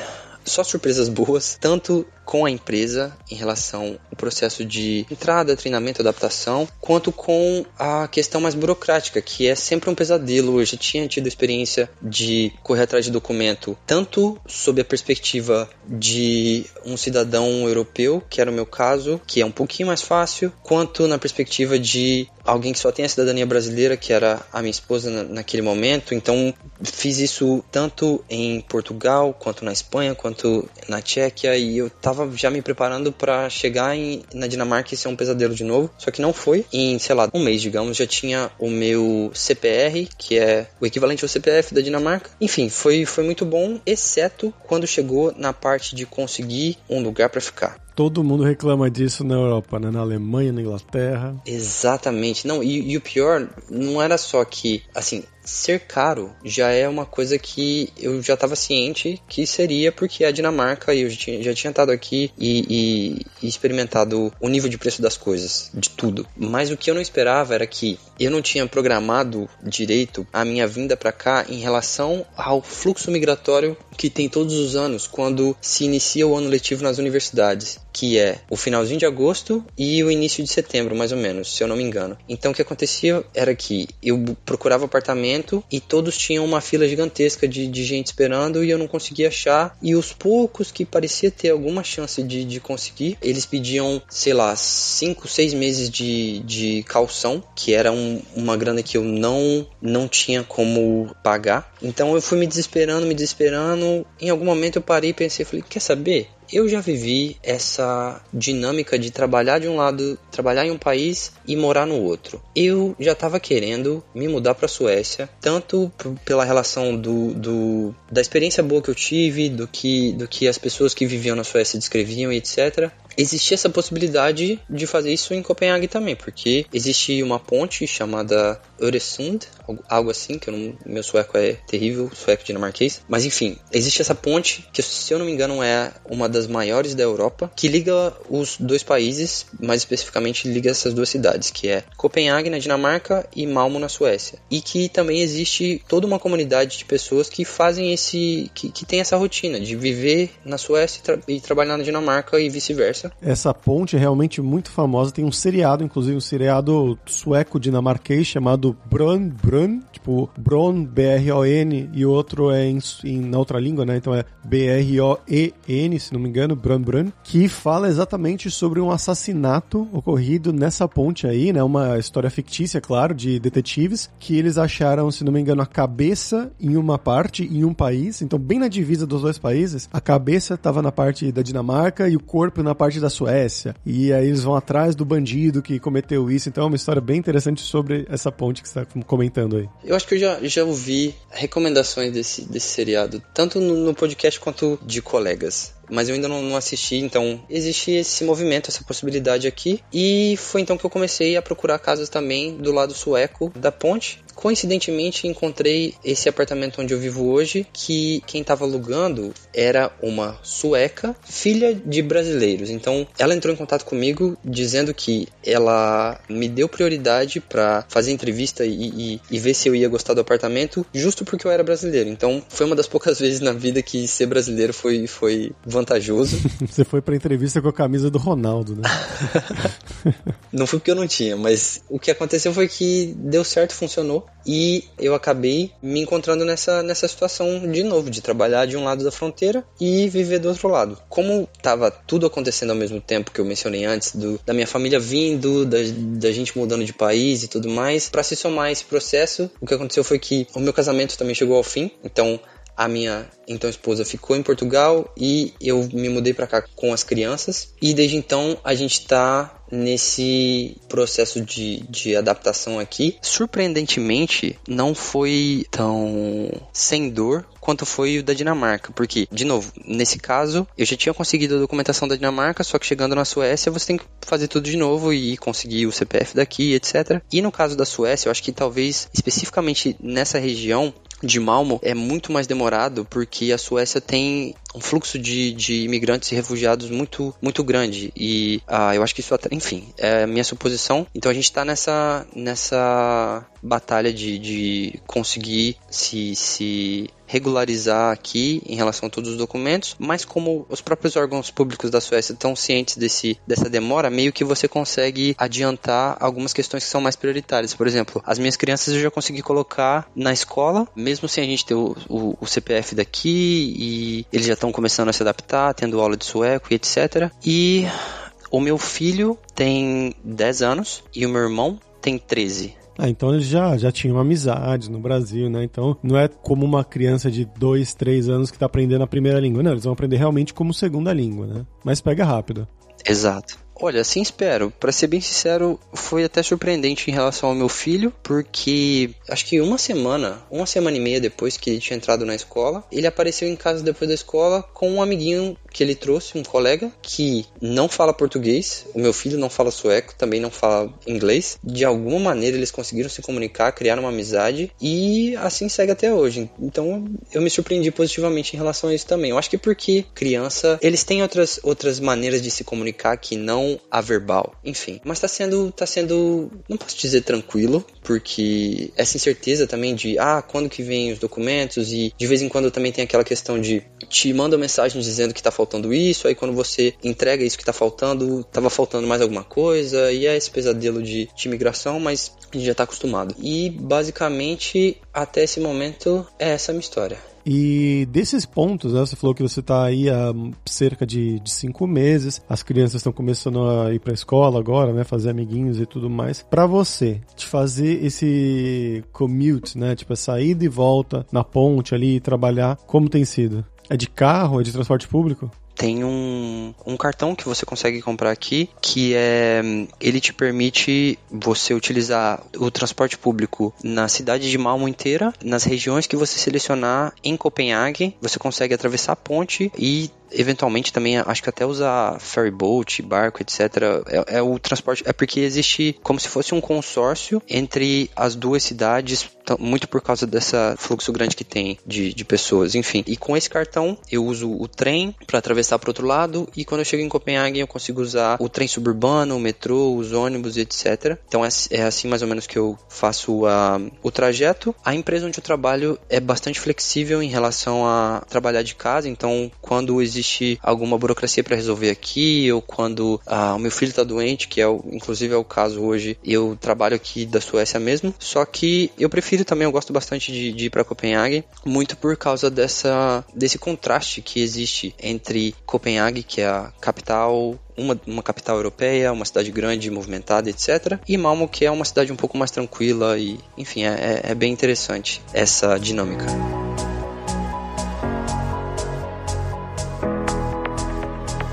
só surpresas boas, tanto com a empresa em relação ao processo de entrada, treinamento, adaptação, quanto com a questão mais burocrática, que é sempre um pesadelo. Eu já tinha tido a experiência de correr atrás de documento, tanto sob a perspectiva de um cidadão europeu, que era o meu caso, que é um pouquinho mais fácil, quanto na perspectiva de alguém que só tem a cidadania brasileira, que era a minha esposa na, naquele momento. Então, fiz isso tanto em Portugal, quanto na Espanha, quanto na Tchequia, e eu tava já me preparando para chegar em, na Dinamarca e ser um pesadelo de novo, só que não foi. Em, sei lá, um mês, digamos, já tinha o meu C P R, que é o equivalente ao C P F da Dinamarca. Enfim, foi, foi muito bom, exceto quando chegou na parte de conseguir um lugar para ficar. Todo mundo reclama disso na Europa, né? Na Alemanha, na Inglaterra. Exatamente. Não, e, e o pior não era só que, assim, ser caro já é uma coisa que eu já estava ciente que seria, porque a Dinamarca, eu já tinha, já tinha estado aqui e, e, e experimentado o nível de preço das coisas, de tudo. Mas o que eu não esperava era que eu não tinha programado direito a minha vinda para cá em relação ao fluxo migratório que tem todos os anos quando se inicia o ano letivo nas universidades, que é o finalzinho de agosto e o início de setembro, mais ou menos, se eu não me engano. Então, o que acontecia era que eu procurava apartamento e todos tinham uma fila gigantesca de, de gente esperando e eu não conseguia achar. E os poucos que parecia ter alguma chance de, de conseguir, eles pediam, sei lá, cinco, seis meses de, de caução, que era um, uma grana que eu não, não tinha como pagar. Então, eu fui me desesperando, me desesperando. Em algum momento, eu parei e pensei, falei, quer saber? Eu já vivi essa dinâmica de trabalhar de um lado, trabalhar em um país e morar no outro. Eu já estava querendo me mudar para a Suécia, tanto p- pela relação do, do, da experiência boa que eu tive, do que, do que as pessoas que viviam na Suécia descreviam e etcétera. Existia essa possibilidade de fazer isso em Copenhague também, porque existe uma ponte chamada Øresund, algo assim, que eu não, meu sueco é terrível, sueco dinamarquês. Mas enfim, existe essa ponte, que se eu não me engano é uma das maiores da Europa, que liga os dois países, mais especificamente liga essas duas cidades, que é Copenhague na Dinamarca e Malmö na Suécia. E que também existe toda uma comunidade de pessoas que fazem esse, que, que tem essa rotina de viver na Suécia e, tra- e trabalhar na Dinamarca e vice-versa. Essa ponte é realmente muito famosa. Tem um seriado, inclusive um seriado sueco-dinamarquês chamado Brøn, Brøn, tipo Brøn, B R O N, e outro é em, em, na outra língua, né? Então é B R O E N, se não me engano, Brøn, Brøn, que fala exatamente sobre um assassinato ocorrido nessa ponte aí, né? Uma história fictícia, claro, de detetives, que eles acharam, se não me engano, a cabeça em uma parte, em um país, então bem na divisa dos dois países, a cabeça estava na parte da Dinamarca e o corpo na parte da Suécia, e aí eles vão atrás do bandido que cometeu isso. Então é uma história bem interessante sobre essa ponte que você está comentando aí. Eu acho que eu já, já ouvi recomendações desse, desse seriado, tanto no, no podcast quanto de colegas. mas eu ainda não, não assisti, então existe esse movimento, essa possibilidade aqui, e foi então que eu comecei a procurar casas também do lado sueco da ponte. Coincidentemente, encontrei esse apartamento onde eu vivo hoje, que quem estava alugando era uma sueca, filha de brasileiros. Então, ela entrou em contato comigo dizendo que ela me deu prioridade para fazer entrevista e, e, e ver se eu ia gostar do apartamento, justo porque eu era brasileiro. Então, foi uma das poucas vezes na vida que ser brasileiro foi, foi vantajoso. Você foi para entrevista com a camisa do Ronaldo, né? Não foi porque eu não tinha, mas o que aconteceu foi que deu certo, funcionou. E eu acabei me encontrando nessa, nessa situação de novo, de trabalhar de um lado da fronteira e viver do outro lado. Como estava tudo acontecendo ao mesmo tempo que eu mencionei antes, do, da minha família vindo, da, da gente mudando de país e tudo mais, para se somar a esse processo, o que aconteceu foi que o meu casamento também chegou ao fim, então a minha então esposa ficou em Portugal e eu me mudei para cá com as crianças. E desde então a gente está nesse processo de, de adaptação aqui. Surpreendentemente, não foi tão sem dor quanto foi o da Dinamarca, porque, de novo, nesse caso, eu já tinha conseguido a documentação da Dinamarca, só que chegando na Suécia, você tem que fazer tudo de novo e conseguir o C P F daqui, etcétera. E no caso da Suécia, eu acho que talvez, especificamente nessa região de Malmö, é muito mais demorado, porque a Suécia tem um fluxo de, de imigrantes e refugiados muito, muito grande, e ah, eu acho que isso até, enfim, é a minha suposição. Então a gente tá nessa, nessa batalha de, de conseguir se, se regularizar aqui em relação a todos os documentos, mas como os próprios órgãos públicos da Suécia estão cientes desse, dessa demora, meio que você consegue adiantar algumas questões que são mais prioritárias. Por exemplo, as minhas crianças eu já consegui colocar na escola, mesmo sem a gente ter o, o, o C P F daqui, e eles já estão começando a se adaptar, tendo aula de sueco e etcétera. E o meu filho tem dez anos e o meu irmão tem treze. Ah, então eles já, já tinham amizade no Brasil, né? Então não é como uma criança de dois, três anos que tá aprendendo a primeira língua. Não, eles vão aprender realmente como segunda língua, né? Mas pega rápido. Exato. Olha, assim espero. Pra ser bem sincero, foi até surpreendente em relação ao meu filho, porque acho que uma semana, uma semana e meia depois que ele tinha entrado na escola, ele apareceu em casa depois da escola com um amiguinho que ele trouxe, um colega, que não fala português, o meu filho não fala sueco, também não fala inglês. De alguma maneira eles conseguiram se comunicar, criaram uma amizade, e assim segue até hoje. Então eu me surpreendi positivamente em relação a isso também. Eu acho que porque criança, eles têm outras, outras maneiras de se comunicar que não a verbal, enfim. Mas tá sendo, tá sendo, não posso dizer tranquilo, porque essa incerteza também de, ah, quando que vem os documentos, e de vez em quando também tem aquela questão de te manda mensagem dizendo que tá faltando isso, aí quando você entrega isso que tá faltando, tava faltando mais alguma coisa, e é esse pesadelo de, de imigração, mas a gente já tá acostumado. E basicamente, até esse momento, é essa a minha história. E desses pontos, né, você falou que você está aí há cerca de, de cinco meses, as crianças estão começando a ir para a escola agora, né, fazer amiguinhos e tudo mais. Para você, de fazer esse commute, né, tipo a saída e volta na ponte ali e trabalhar, como tem sido? É de carro? É de transporte público? Tem um, um cartão que você consegue comprar aqui, que é, ele te permite você utilizar o transporte público na cidade de Malmö inteira, nas regiões que você selecionar em Copenhague, você consegue atravessar a ponte e eventualmente também, acho que até usar ferry boat, barco, etcétera. É, é o transporte, é porque existe como se fosse um consórcio entre as duas cidades, muito por causa desse fluxo grande que tem de, de pessoas, enfim. E com esse cartão eu uso o trem para atravessar para o outro lado, e quando eu chego em Copenhague eu consigo usar o trem suburbano, o metrô, os ônibus, etcétera. Então é, é assim mais ou menos que eu faço a, o trajeto. A empresa onde eu trabalho é bastante flexível em relação a trabalhar de casa, então quando existe alguma burocracia para resolver aqui, ou quando ah, o meu filho está doente, que é o, inclusive é o caso hoje, eu trabalho aqui da Suécia mesmo, só que eu prefiro também, eu gosto bastante de, de ir para Copenhague, muito por causa dessa, desse contraste que existe entre Copenhague, que é a capital, Uma, uma capital europeia, uma cidade grande, movimentada, etcétera. E Malmö, que é uma cidade um pouco mais tranquila, e enfim, é, é bem interessante essa dinâmica.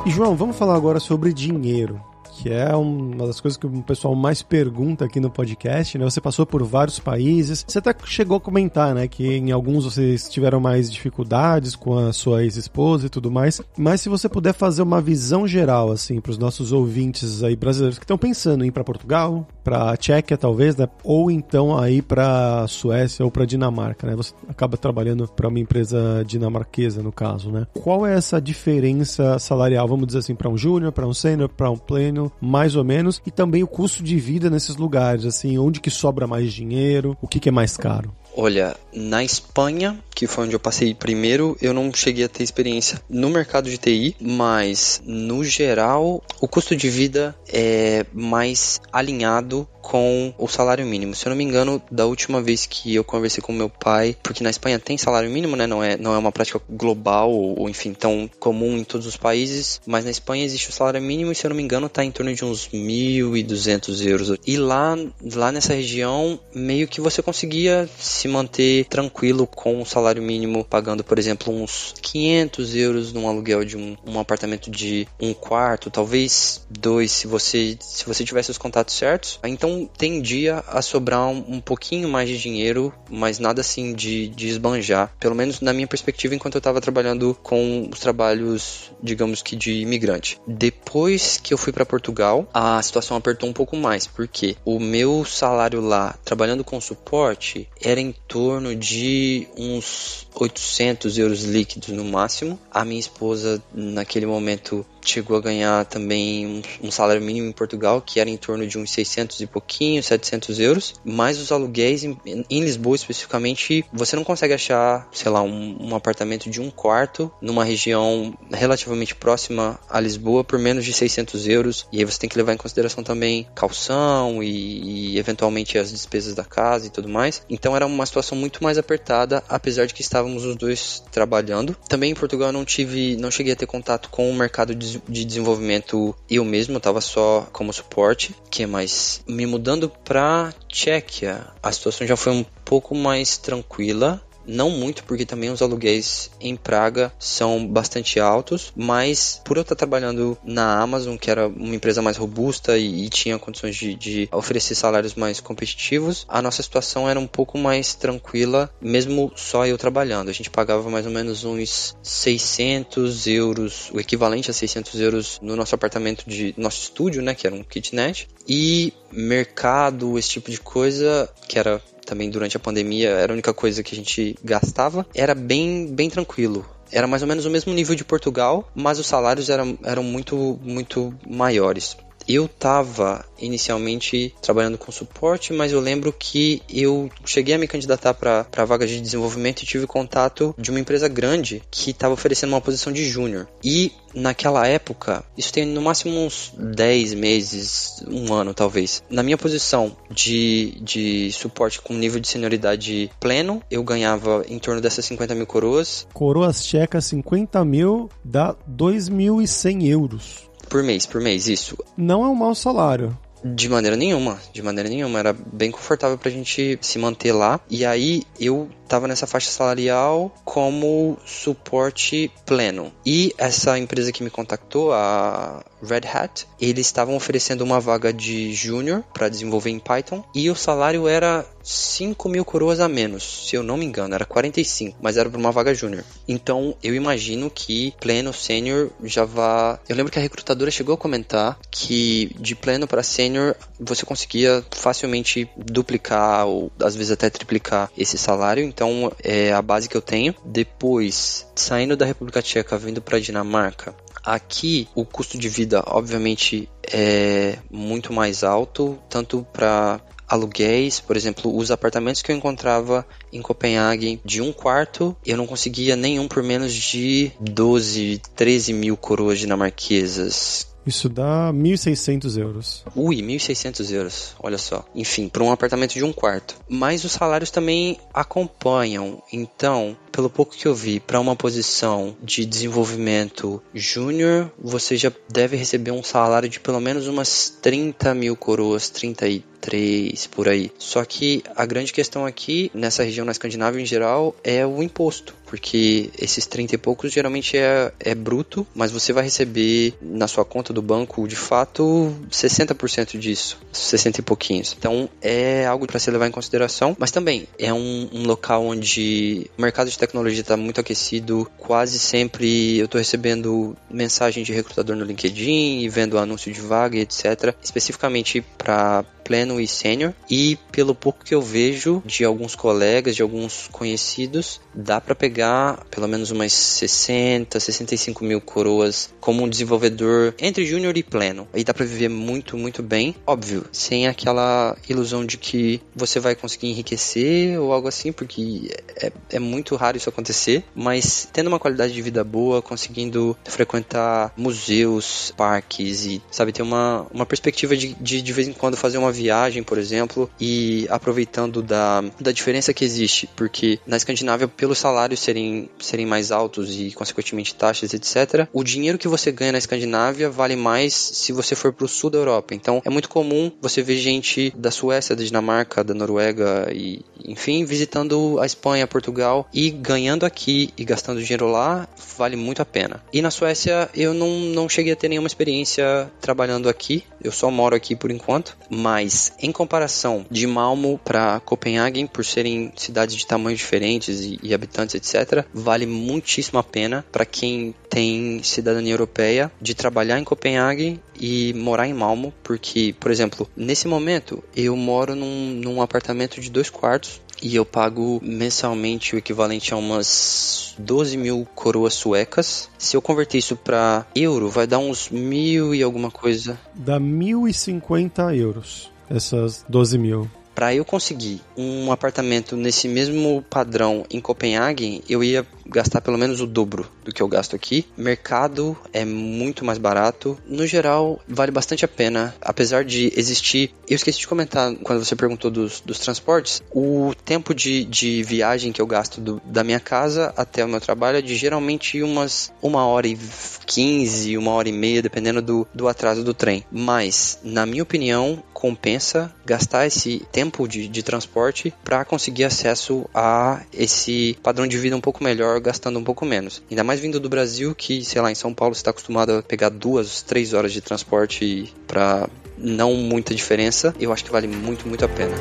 E João, vamos falar agora sobre dinheiro, que é uma das coisas que o pessoal mais pergunta aqui no podcast, né? Você passou por vários países, você até chegou a comentar, né, que em alguns vocês tiveram mais dificuldades com a sua ex-esposa e tudo mais, mas se você puder fazer uma visão geral, assim, para os nossos ouvintes aí brasileiros que estão pensando em ir para Portugal, para Tchequia talvez, né, ou então aí para Suécia ou para Dinamarca, né? Você acaba trabalhando para uma empresa dinamarquesa, no caso, né? Qual é essa diferença salarial, vamos dizer assim, para um júnior, para um sênior, para um pleno, mais ou menos, e também o custo de vida nesses lugares, assim, onde que sobra mais dinheiro, o que que é mais caro? Olha, na Espanha, que foi onde eu passei primeiro, eu não cheguei a ter experiência no mercado de T I, mas, no geral, o custo de vida é mais alinhado com o salário mínimo. Se eu não me engano, da última vez que eu conversei com meu pai, porque na Espanha tem salário mínimo, né? Não é, não é uma prática global ou, ou, enfim, tão comum em todos os países, mas na Espanha existe o salário mínimo e, se eu não me engano, tá em torno de uns mil e duzentos euros. E lá, lá nessa região, meio que você conseguia se manter tranquilo com o salário mínimo, pagando, por exemplo, uns quinhentos euros num aluguel de um, um apartamento de um quarto, talvez dois, se você, se você tivesse os contatos certos. Então, tendia a sobrar um, um pouquinho mais de dinheiro, mas nada assim de, de esbanjar, pelo menos na minha perspectiva, enquanto eu estava trabalhando com os trabalhos, digamos que de imigrante. Depois que eu fui para Portugal, a situação apertou um pouco mais, porque o meu salário lá, trabalhando com suporte, era em torno de uns oitocentos euros líquidos no máximo. A minha esposa, naquele momento, chegou a ganhar também um salário mínimo em Portugal, que era em torno de uns seiscentos e pouquinho, setecentos euros, mais os aluguéis em, em Lisboa especificamente. Você não consegue achar, sei lá, um, um apartamento de um quarto numa região relativamente próxima a Lisboa por menos de seiscentos euros, e aí você tem que levar em consideração também calção e, e eventualmente as despesas da casa e tudo mais. Então era uma situação muito mais apertada, apesar de que estávamos os dois trabalhando. Também em Portugal eu não tive, não cheguei a ter contato com o mercado de de desenvolvimento eu mesmo, eu tava só como suporte. Que mais? Me mudando pra Tchequia, a situação já foi um pouco mais tranquila. Não muito, porque também os aluguéis em Praga são bastante altos, mas por eu estar trabalhando na Amazon, que era uma empresa mais robusta e, e tinha condições de, de oferecer salários mais competitivos, a nossa situação era um pouco mais tranquila, mesmo só eu trabalhando. A gente pagava mais ou menos uns seiscentos euros, o equivalente a seiscentos euros no nosso apartamento de nosso estúdio, né, que era um kitnet, e mercado, esse tipo de coisa, que era também durante a pandemia, era a única coisa que a gente gastava, era bem, bem tranquilo. Era mais ou menos o mesmo nível de Portugal, mas os salários eram, eram muito, muito maiores. Eu estava inicialmente trabalhando com suporte, mas eu lembro que eu cheguei a me candidatar para vagas de desenvolvimento e tive contato de uma empresa grande que estava oferecendo uma posição de júnior. E naquela época, isso tem no máximo uns dez meses, um ano talvez. Na minha posição de, de suporte com nível de senioridade pleno, eu ganhava em torno dessas cinquenta mil coroas. Coroas tchecas, cinquenta mil dá dois mil e cem euros. Por mês, por mês, isso. Não é um mau salário. De maneira nenhuma, de maneira nenhuma. Era bem confortável pra gente se manter lá. E aí, eu tava nessa faixa salarial como suporte pleno. E essa empresa que me contactou, a Red Hat, eles estavam oferecendo uma vaga de júnior pra desenvolver em Python. E o salário era cinco mil coroas a menos, se eu não me engano. Era quarenta e cinco, mas era pra uma vaga júnior. Então, eu imagino que pleno, sênior, já vá... Eu lembro que a recrutadora chegou a comentar que de pleno pra sênior você conseguia facilmente duplicar ou às vezes até triplicar esse salário. Então é a base que eu tenho. Depois, saindo da República Tcheca, vindo para a Dinamarca, aqui o custo de vida obviamente é muito mais alto, tanto para aluguéis, por exemplo, os apartamentos que eu encontrava em Copenhague de um quarto, eu não conseguia nenhum por menos de doze, treze mil coroas dinamarquesas. Isso dá mil e seiscentos euros. Ui, mil e seiscentos euros, olha só. Enfim, para um apartamento de um quarto. Mas os salários também acompanham. Então, pelo pouco que eu vi, para uma posição de desenvolvimento júnior, você já deve receber um salário de pelo menos umas trinta mil coroas, trinta e três por aí. Só que a grande questão aqui, nessa região, na Escandinávia em geral, é o imposto, porque esses trinta e poucos geralmente é, é bruto, mas você vai receber na sua conta do banco, de fato, sessenta por cento disso, sessenta e pouquinhos. Então, é algo para se levar em consideração, mas também é um, um local onde o mercado de tecnologia está muito aquecido. Quase sempre eu estou recebendo mensagem de recrutador no LinkedIn e vendo anúncio de vaga, etcétera, especificamente para pleno e sênior, e pelo pouco que eu vejo de alguns colegas, de alguns conhecidos, dá para pegar pelo menos umas sessenta, sessenta e cinco mil coroas como um desenvolvedor entre júnior e pleno. Aí dá para viver muito, muito bem, óbvio, sem aquela ilusão de que você vai conseguir enriquecer ou algo assim, porque é, é muito raro isso acontecer, mas tendo uma qualidade de vida boa, conseguindo frequentar museus, parques e, sabe, ter uma, uma perspectiva de, de de vez em quando fazer uma viagem, por exemplo, e aproveitando da, da diferença que existe, porque na Escandinávia, pelos salários serem, serem mais altos e consequentemente taxas, etcétera, o dinheiro que você ganha na Escandinávia vale mais se você for para o sul da Europa. Então é muito comum você ver gente da Suécia, da Dinamarca, da Noruega e, enfim, visitando a Espanha, Portugal, e ganhando aqui e gastando dinheiro lá, vale muito a pena. E na Suécia eu não, não cheguei a ter nenhuma experiência trabalhando aqui, eu só moro aqui por enquanto, mas Mas, em comparação de Malmö para Copenhague, por serem cidades de tamanhos diferentes e, e habitantes, etcétera, vale muitíssimo a pena para quem tem cidadania europeia de trabalhar em Copenhague e morar em Malmö, porque, por exemplo, nesse momento eu moro num, num apartamento de dois quartos e eu pago mensalmente o equivalente a umas doze mil coroas suecas. Se eu converter isso para euro, vai dar uns mil e alguma coisa. Dá mil e cinquenta euros, essas doze mil. Para eu conseguir um apartamento nesse mesmo padrão em Copenhague, eu ia gastar pelo menos o dobro do que eu gasto aqui. Mercado é muito mais barato. No geral, vale bastante a pena. Apesar de existir... Eu esqueci de comentar, quando você perguntou dos, dos transportes, o tempo de, de viagem que eu gasto do, da minha casa até o meu trabalho é de geralmente umas uma hora e quinze, uma hora e meia, dependendo do, do atraso do trem. Mas, na minha opinião, compensa gastar esse tempo de, de transporte para conseguir acesso a esse padrão de vida um pouco melhor, gastando um pouco menos. Ainda mais vindo do Brasil, que, sei lá, em São Paulo você está acostumado a pegar duas, três horas de transporte para não muita diferença. Eu acho que vale muito, muito a pena.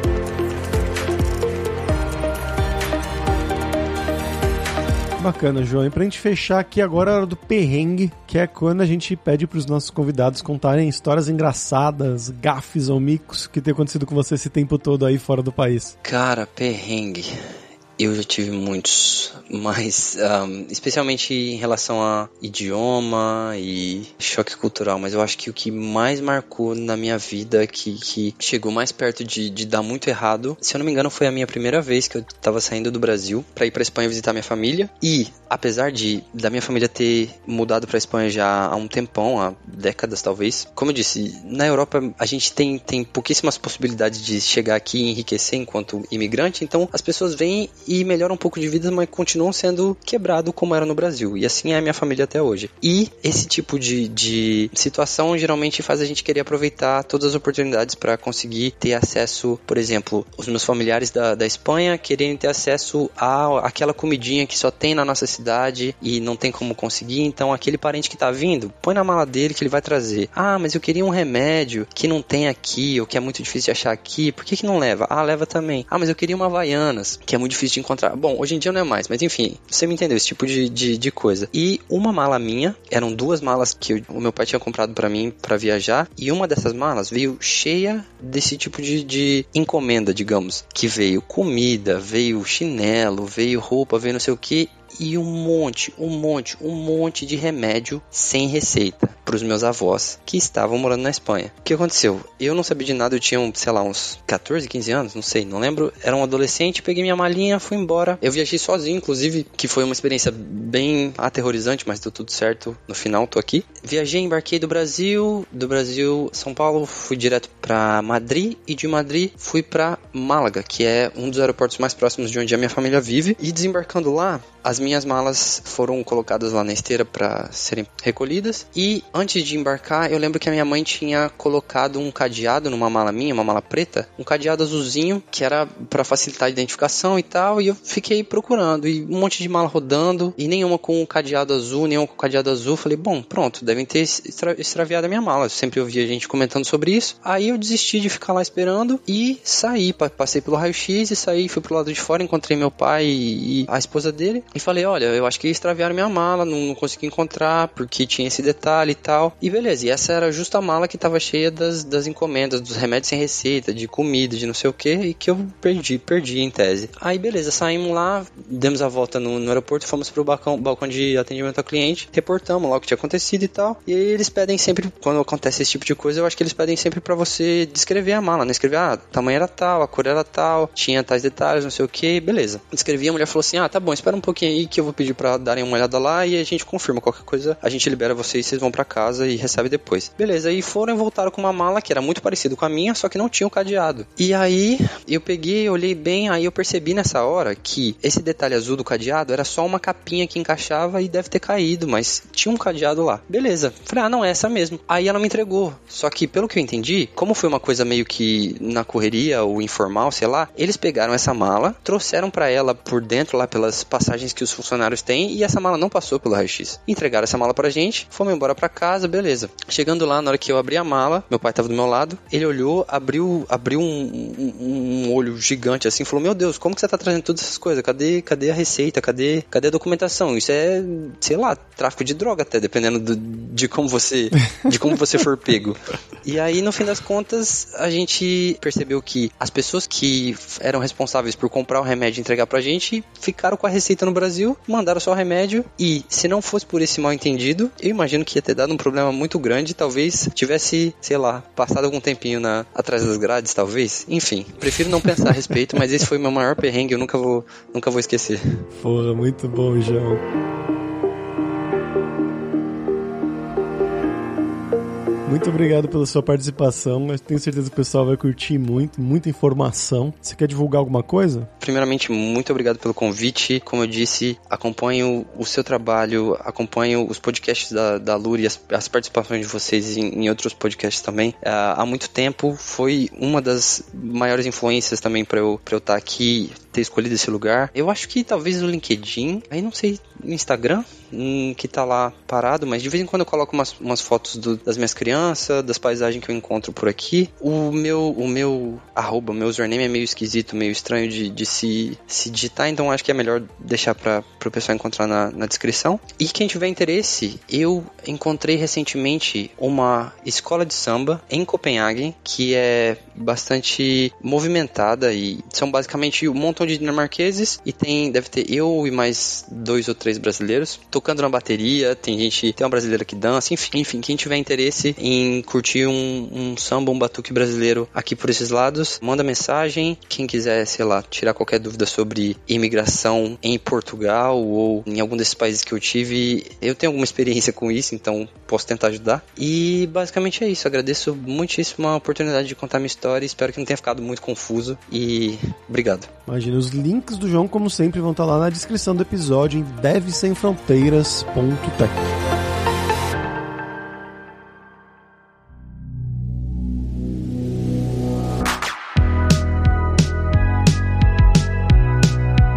Bacana, João. E pra gente fechar aqui agora a hora do perrengue, que é quando a gente pede pros nossos convidados contarem histórias engraçadas, gafes ou micos que tem acontecido com você esse tempo todo aí fora do país. Cara, perrengue... Eu já tive muitos, mas um, especialmente em relação a idioma e choque cultural, mas eu acho que o que mais marcou na minha vida, que, que chegou mais perto de, de dar muito errado, se eu não me engano foi a minha primeira vez que eu tava saindo do Brasil para ir pra Espanha visitar minha família, e apesar de da minha família ter mudado pra Espanha já há um tempão, há décadas talvez, como eu disse, na Europa a gente tem, tem pouquíssimas possibilidades de chegar aqui e enriquecer enquanto imigrante, então as pessoas vêm e melhora um pouco de vida, mas continuam sendo quebrado como era no Brasil. E assim é a minha família até hoje. E esse tipo de, de situação geralmente faz a gente querer aproveitar todas as oportunidades para conseguir ter acesso, por exemplo, os meus familiares da, da Espanha quererem ter acesso a aquela comidinha que só tem na nossa cidade e não tem como conseguir. Então aquele parente que tá vindo, põe na mala dele que ele vai trazer. Ah, mas eu queria um remédio que não tem aqui, ou que é muito difícil de achar aqui. Por que que não leva? Ah, leva também. Ah, mas eu queria uma Havaianas, que é muito difícil de encontrar. Bom, hoje em dia não é mais, mas enfim, você me entendeu, esse tipo de, de, de coisa. E uma mala minha, eram duas malas que eu, o meu pai tinha comprado pra mim pra viajar, e uma dessas malas veio cheia desse tipo de, de encomenda, digamos, que veio comida, veio chinelo, veio roupa, veio não sei o que, e um monte, um monte, um monte de remédio sem receita para os meus avós que estavam morando na Espanha. O que aconteceu? Eu não sabia de nada, eu tinha, sei lá, uns quatorze, quinze anos, não sei, não lembro. Era um adolescente, peguei minha malinha, fui embora. Eu viajei sozinho, inclusive, que foi uma experiência bem aterrorizante, mas deu tudo certo. No final, tô aqui. Viajei, embarquei do Brasil, do Brasil, São Paulo, fui direto para Madrid e de Madrid fui para Málaga, que é um dos aeroportos mais próximos de onde a minha família vive. E desembarcando lá, as minhas malas foram colocadas lá na esteira para serem recolhidas. E antes de embarcar, eu lembro que a minha mãe tinha colocado um cadeado numa mala minha, uma mala preta, um cadeado azulzinho, que era para facilitar a identificação e tal. E eu fiquei procurando, e um monte de mala rodando, e nenhuma com um cadeado azul, nenhuma com um cadeado azul. Falei, bom, pronto, devem ter extra- extraviado a minha mala. Eu sempre ouvia a gente comentando sobre isso. Aí eu desisti de ficar lá esperando e saí. Passei pelo raio-x e saí, fui pro lado de fora, encontrei meu pai e a esposa dele. E falei, olha, eu acho que extraviaram minha mala, não, não consegui encontrar, porque tinha esse detalhe e tal. E beleza, e essa era justo a mala que tava cheia das, das encomendas, dos remédios sem receita, de comida, de não sei o que, e que eu perdi, perdi em tese. Aí beleza, saímos lá, demos a volta no, no aeroporto, fomos pro balcão, balcão de atendimento ao cliente, reportamos lá o que tinha acontecido e tal. E aí eles pedem sempre, quando acontece esse tipo de coisa, eu acho que eles pedem sempre pra você descrever a mala, né? Escrever, ah, tamanho era tal, a cor era tal, tinha tais detalhes, não sei o que, beleza. Descrevi, a mulher falou assim, ah, tá bom, espera um pouquinho aí que eu vou pedir pra darem uma olhada lá e a gente confirma qualquer coisa, a gente libera vocês, vocês vão pra casa e recebe depois. Beleza, aí foram e voltaram com uma mala que era muito parecida com a minha, só que não tinha o cadeado. E aí eu peguei, olhei bem, aí eu percebi nessa hora que esse detalhe azul do cadeado era só uma capinha que encaixava e deve ter caído, mas tinha um cadeado lá. Beleza, falei, ah, não é essa mesmo. Aí ela me entregou, só que pelo que eu entendi, como foi uma coisa meio que na correria ou informal, sei lá, eles pegaram essa mala, trouxeram pra ela por dentro lá pelas passagens que os funcionários têm, e essa mala não passou pelo raio-x. Entregaram essa mala pra gente, fomos embora pra casa, beleza. Chegando lá, na hora que eu abri a mala, meu pai tava do meu lado, ele olhou, abriu, abriu um, um, um olho gigante assim, falou, meu Deus, como que você tá trazendo todas essas coisas? Cadê, cadê a receita? Cadê, cadê a documentação? Isso é, sei lá, tráfico de droga até, dependendo do, de como você de como você for pego. E aí, no fim das contas, a gente percebeu que as pessoas que eram responsáveis por comprar o remédio e entregar pra gente, ficaram com a receita no Brasil, mandaram só o remédio, e se não fosse por esse mal entendido, eu imagino que ia ter dado um problema muito grande, talvez tivesse, sei lá, passado algum tempinho na, atrás das grades, talvez, enfim, prefiro não pensar a respeito, mas esse foi meu maior perrengue, eu nunca vou, nunca vou esquecer. Porra, muito bom, João. Muito obrigado pela sua participação. Eu tenho certeza que o pessoal vai curtir muito, muita informação. Você quer divulgar alguma coisa? Primeiramente, muito obrigado pelo convite. Como eu disse, acompanho o seu trabalho, acompanho os podcasts da, da Lura e as, as participações de vocês em, em outros podcasts também. Há muito tempo foi uma das maiores influências também para eu, pra eu estar aqui, ter escolhido esse lugar. Eu acho que talvez o LinkedIn, aí não sei, no Instagram, que tá lá parado, mas de vez em quando eu coloco umas, umas fotos do, das minhas crianças, das paisagens que eu encontro por aqui. O meu, o meu arroba, meu username é meio esquisito, meio estranho de, de se, se digitar, então acho que é melhor deixar para o pessoal encontrar na, na descrição. E quem tiver interesse, eu encontrei recentemente uma escola de samba em Copenhague, que é bastante movimentada e são basicamente um montão de dinamarqueses e tem, deve ter eu e mais dois ou três brasileiros tocando na bateria, tem gente, tem uma brasileira que dança, enfim, enfim, quem tiver interesse em curtir um, um samba, um batuque brasileiro aqui por esses lados, manda mensagem. Quem quiser, sei lá, tirar qualquer dúvida sobre imigração em Portugal ou em algum desses países que eu tive, eu tenho alguma experiência com isso, então posso tentar ajudar. E basicamente é isso, agradeço muitíssimo a oportunidade de contar minha história, espero que não tenha ficado muito confuso e obrigado. Imagina, os links do João, como sempre, vão estar lá na descrição do episódio em dev sem fronteiras ponto tech.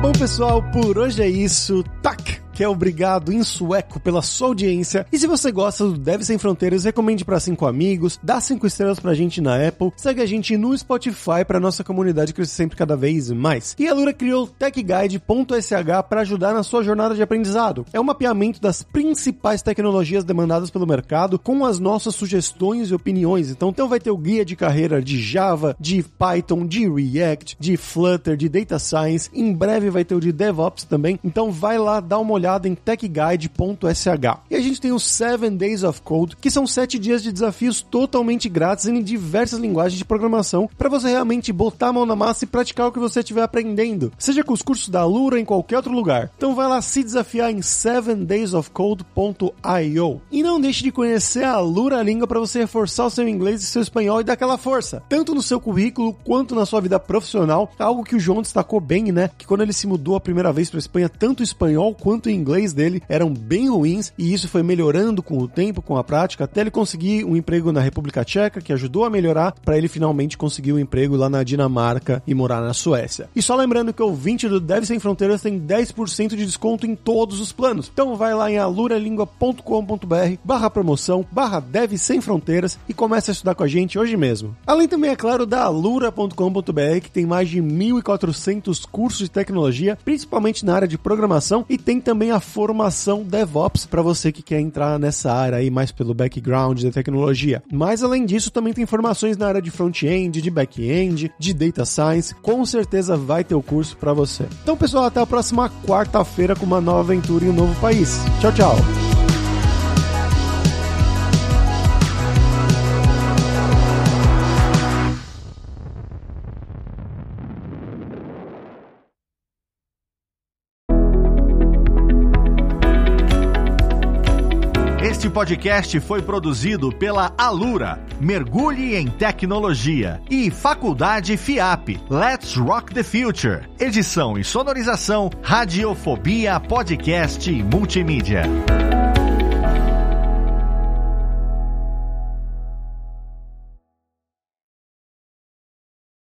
Bom, pessoal, por hoje é isso. Tac! que é obrigado em sueco pela sua audiência. E se você gosta do Dev Sem Fronteiras, recomende para cinco amigos, dá cinco estrelas pra gente na Apple, segue a gente no Spotify pra nossa comunidade crescer sempre cada vez mais. E a Lura criou o tech guide ponto s h para ajudar na sua jornada de aprendizado. É um mapeamento das principais tecnologias demandadas pelo mercado com as nossas sugestões e opiniões. Então, então vai ter o guia de carreira de Java, de Python, de React, de Flutter, de Data Science. Em breve vai ter o de DevOps também. Então vai lá, dá uma olhada em tech guide ponto s h. E a gente tem o seven days of code, que são sete dias de desafios totalmente grátis em diversas linguagens de programação para você realmente botar a mão na massa e praticar o que você estiver aprendendo, seja com os cursos da Alura em qualquer outro lugar. Então vai lá se desafiar em seven days of code ponto i o. E não deixe de conhecer a Alura Língua para você reforçar o seu inglês e seu espanhol e dar aquela força, tanto no seu currículo quanto na sua vida profissional, algo que o João destacou bem, né? Que quando ele se mudou a primeira vez para a Espanha, tanto o espanhol quanto o inglês dele eram bem ruins e isso foi melhorando com o tempo, com a prática, até ele conseguir um emprego na República Tcheca, que ajudou a melhorar, para ele finalmente conseguir um emprego lá na Dinamarca e morar na Suécia. E só lembrando que o ouvinte do Dev Sem Fronteiras tem dez por cento de desconto em todos os planos. Então vai lá em aluralingua ponto com ponto b r barra promoção, barra Dev Sem Fronteiras e começa a estudar com a gente hoje mesmo. Além também, é claro, da alura ponto com ponto b r, que tem mais de mil e quatrocentos cursos de tecnologia, principalmente na área de programação, e tem também a formação DevOps para você que quer entrar nessa área aí mais pelo background da tecnologia. Mas além disso, também tem formações na área de front-end, de back-end, de data science. Com certeza vai ter o curso para você. Então, pessoal, até a próxima quarta-feira com uma nova aventura em um novo país. Tchau, tchau! Este podcast foi produzido pela Alura, Mergulhe em Tecnologia, e Faculdade FIAP, Let's Rock the Future. Edição e sonorização, Radiofobia, podcast e multimídia.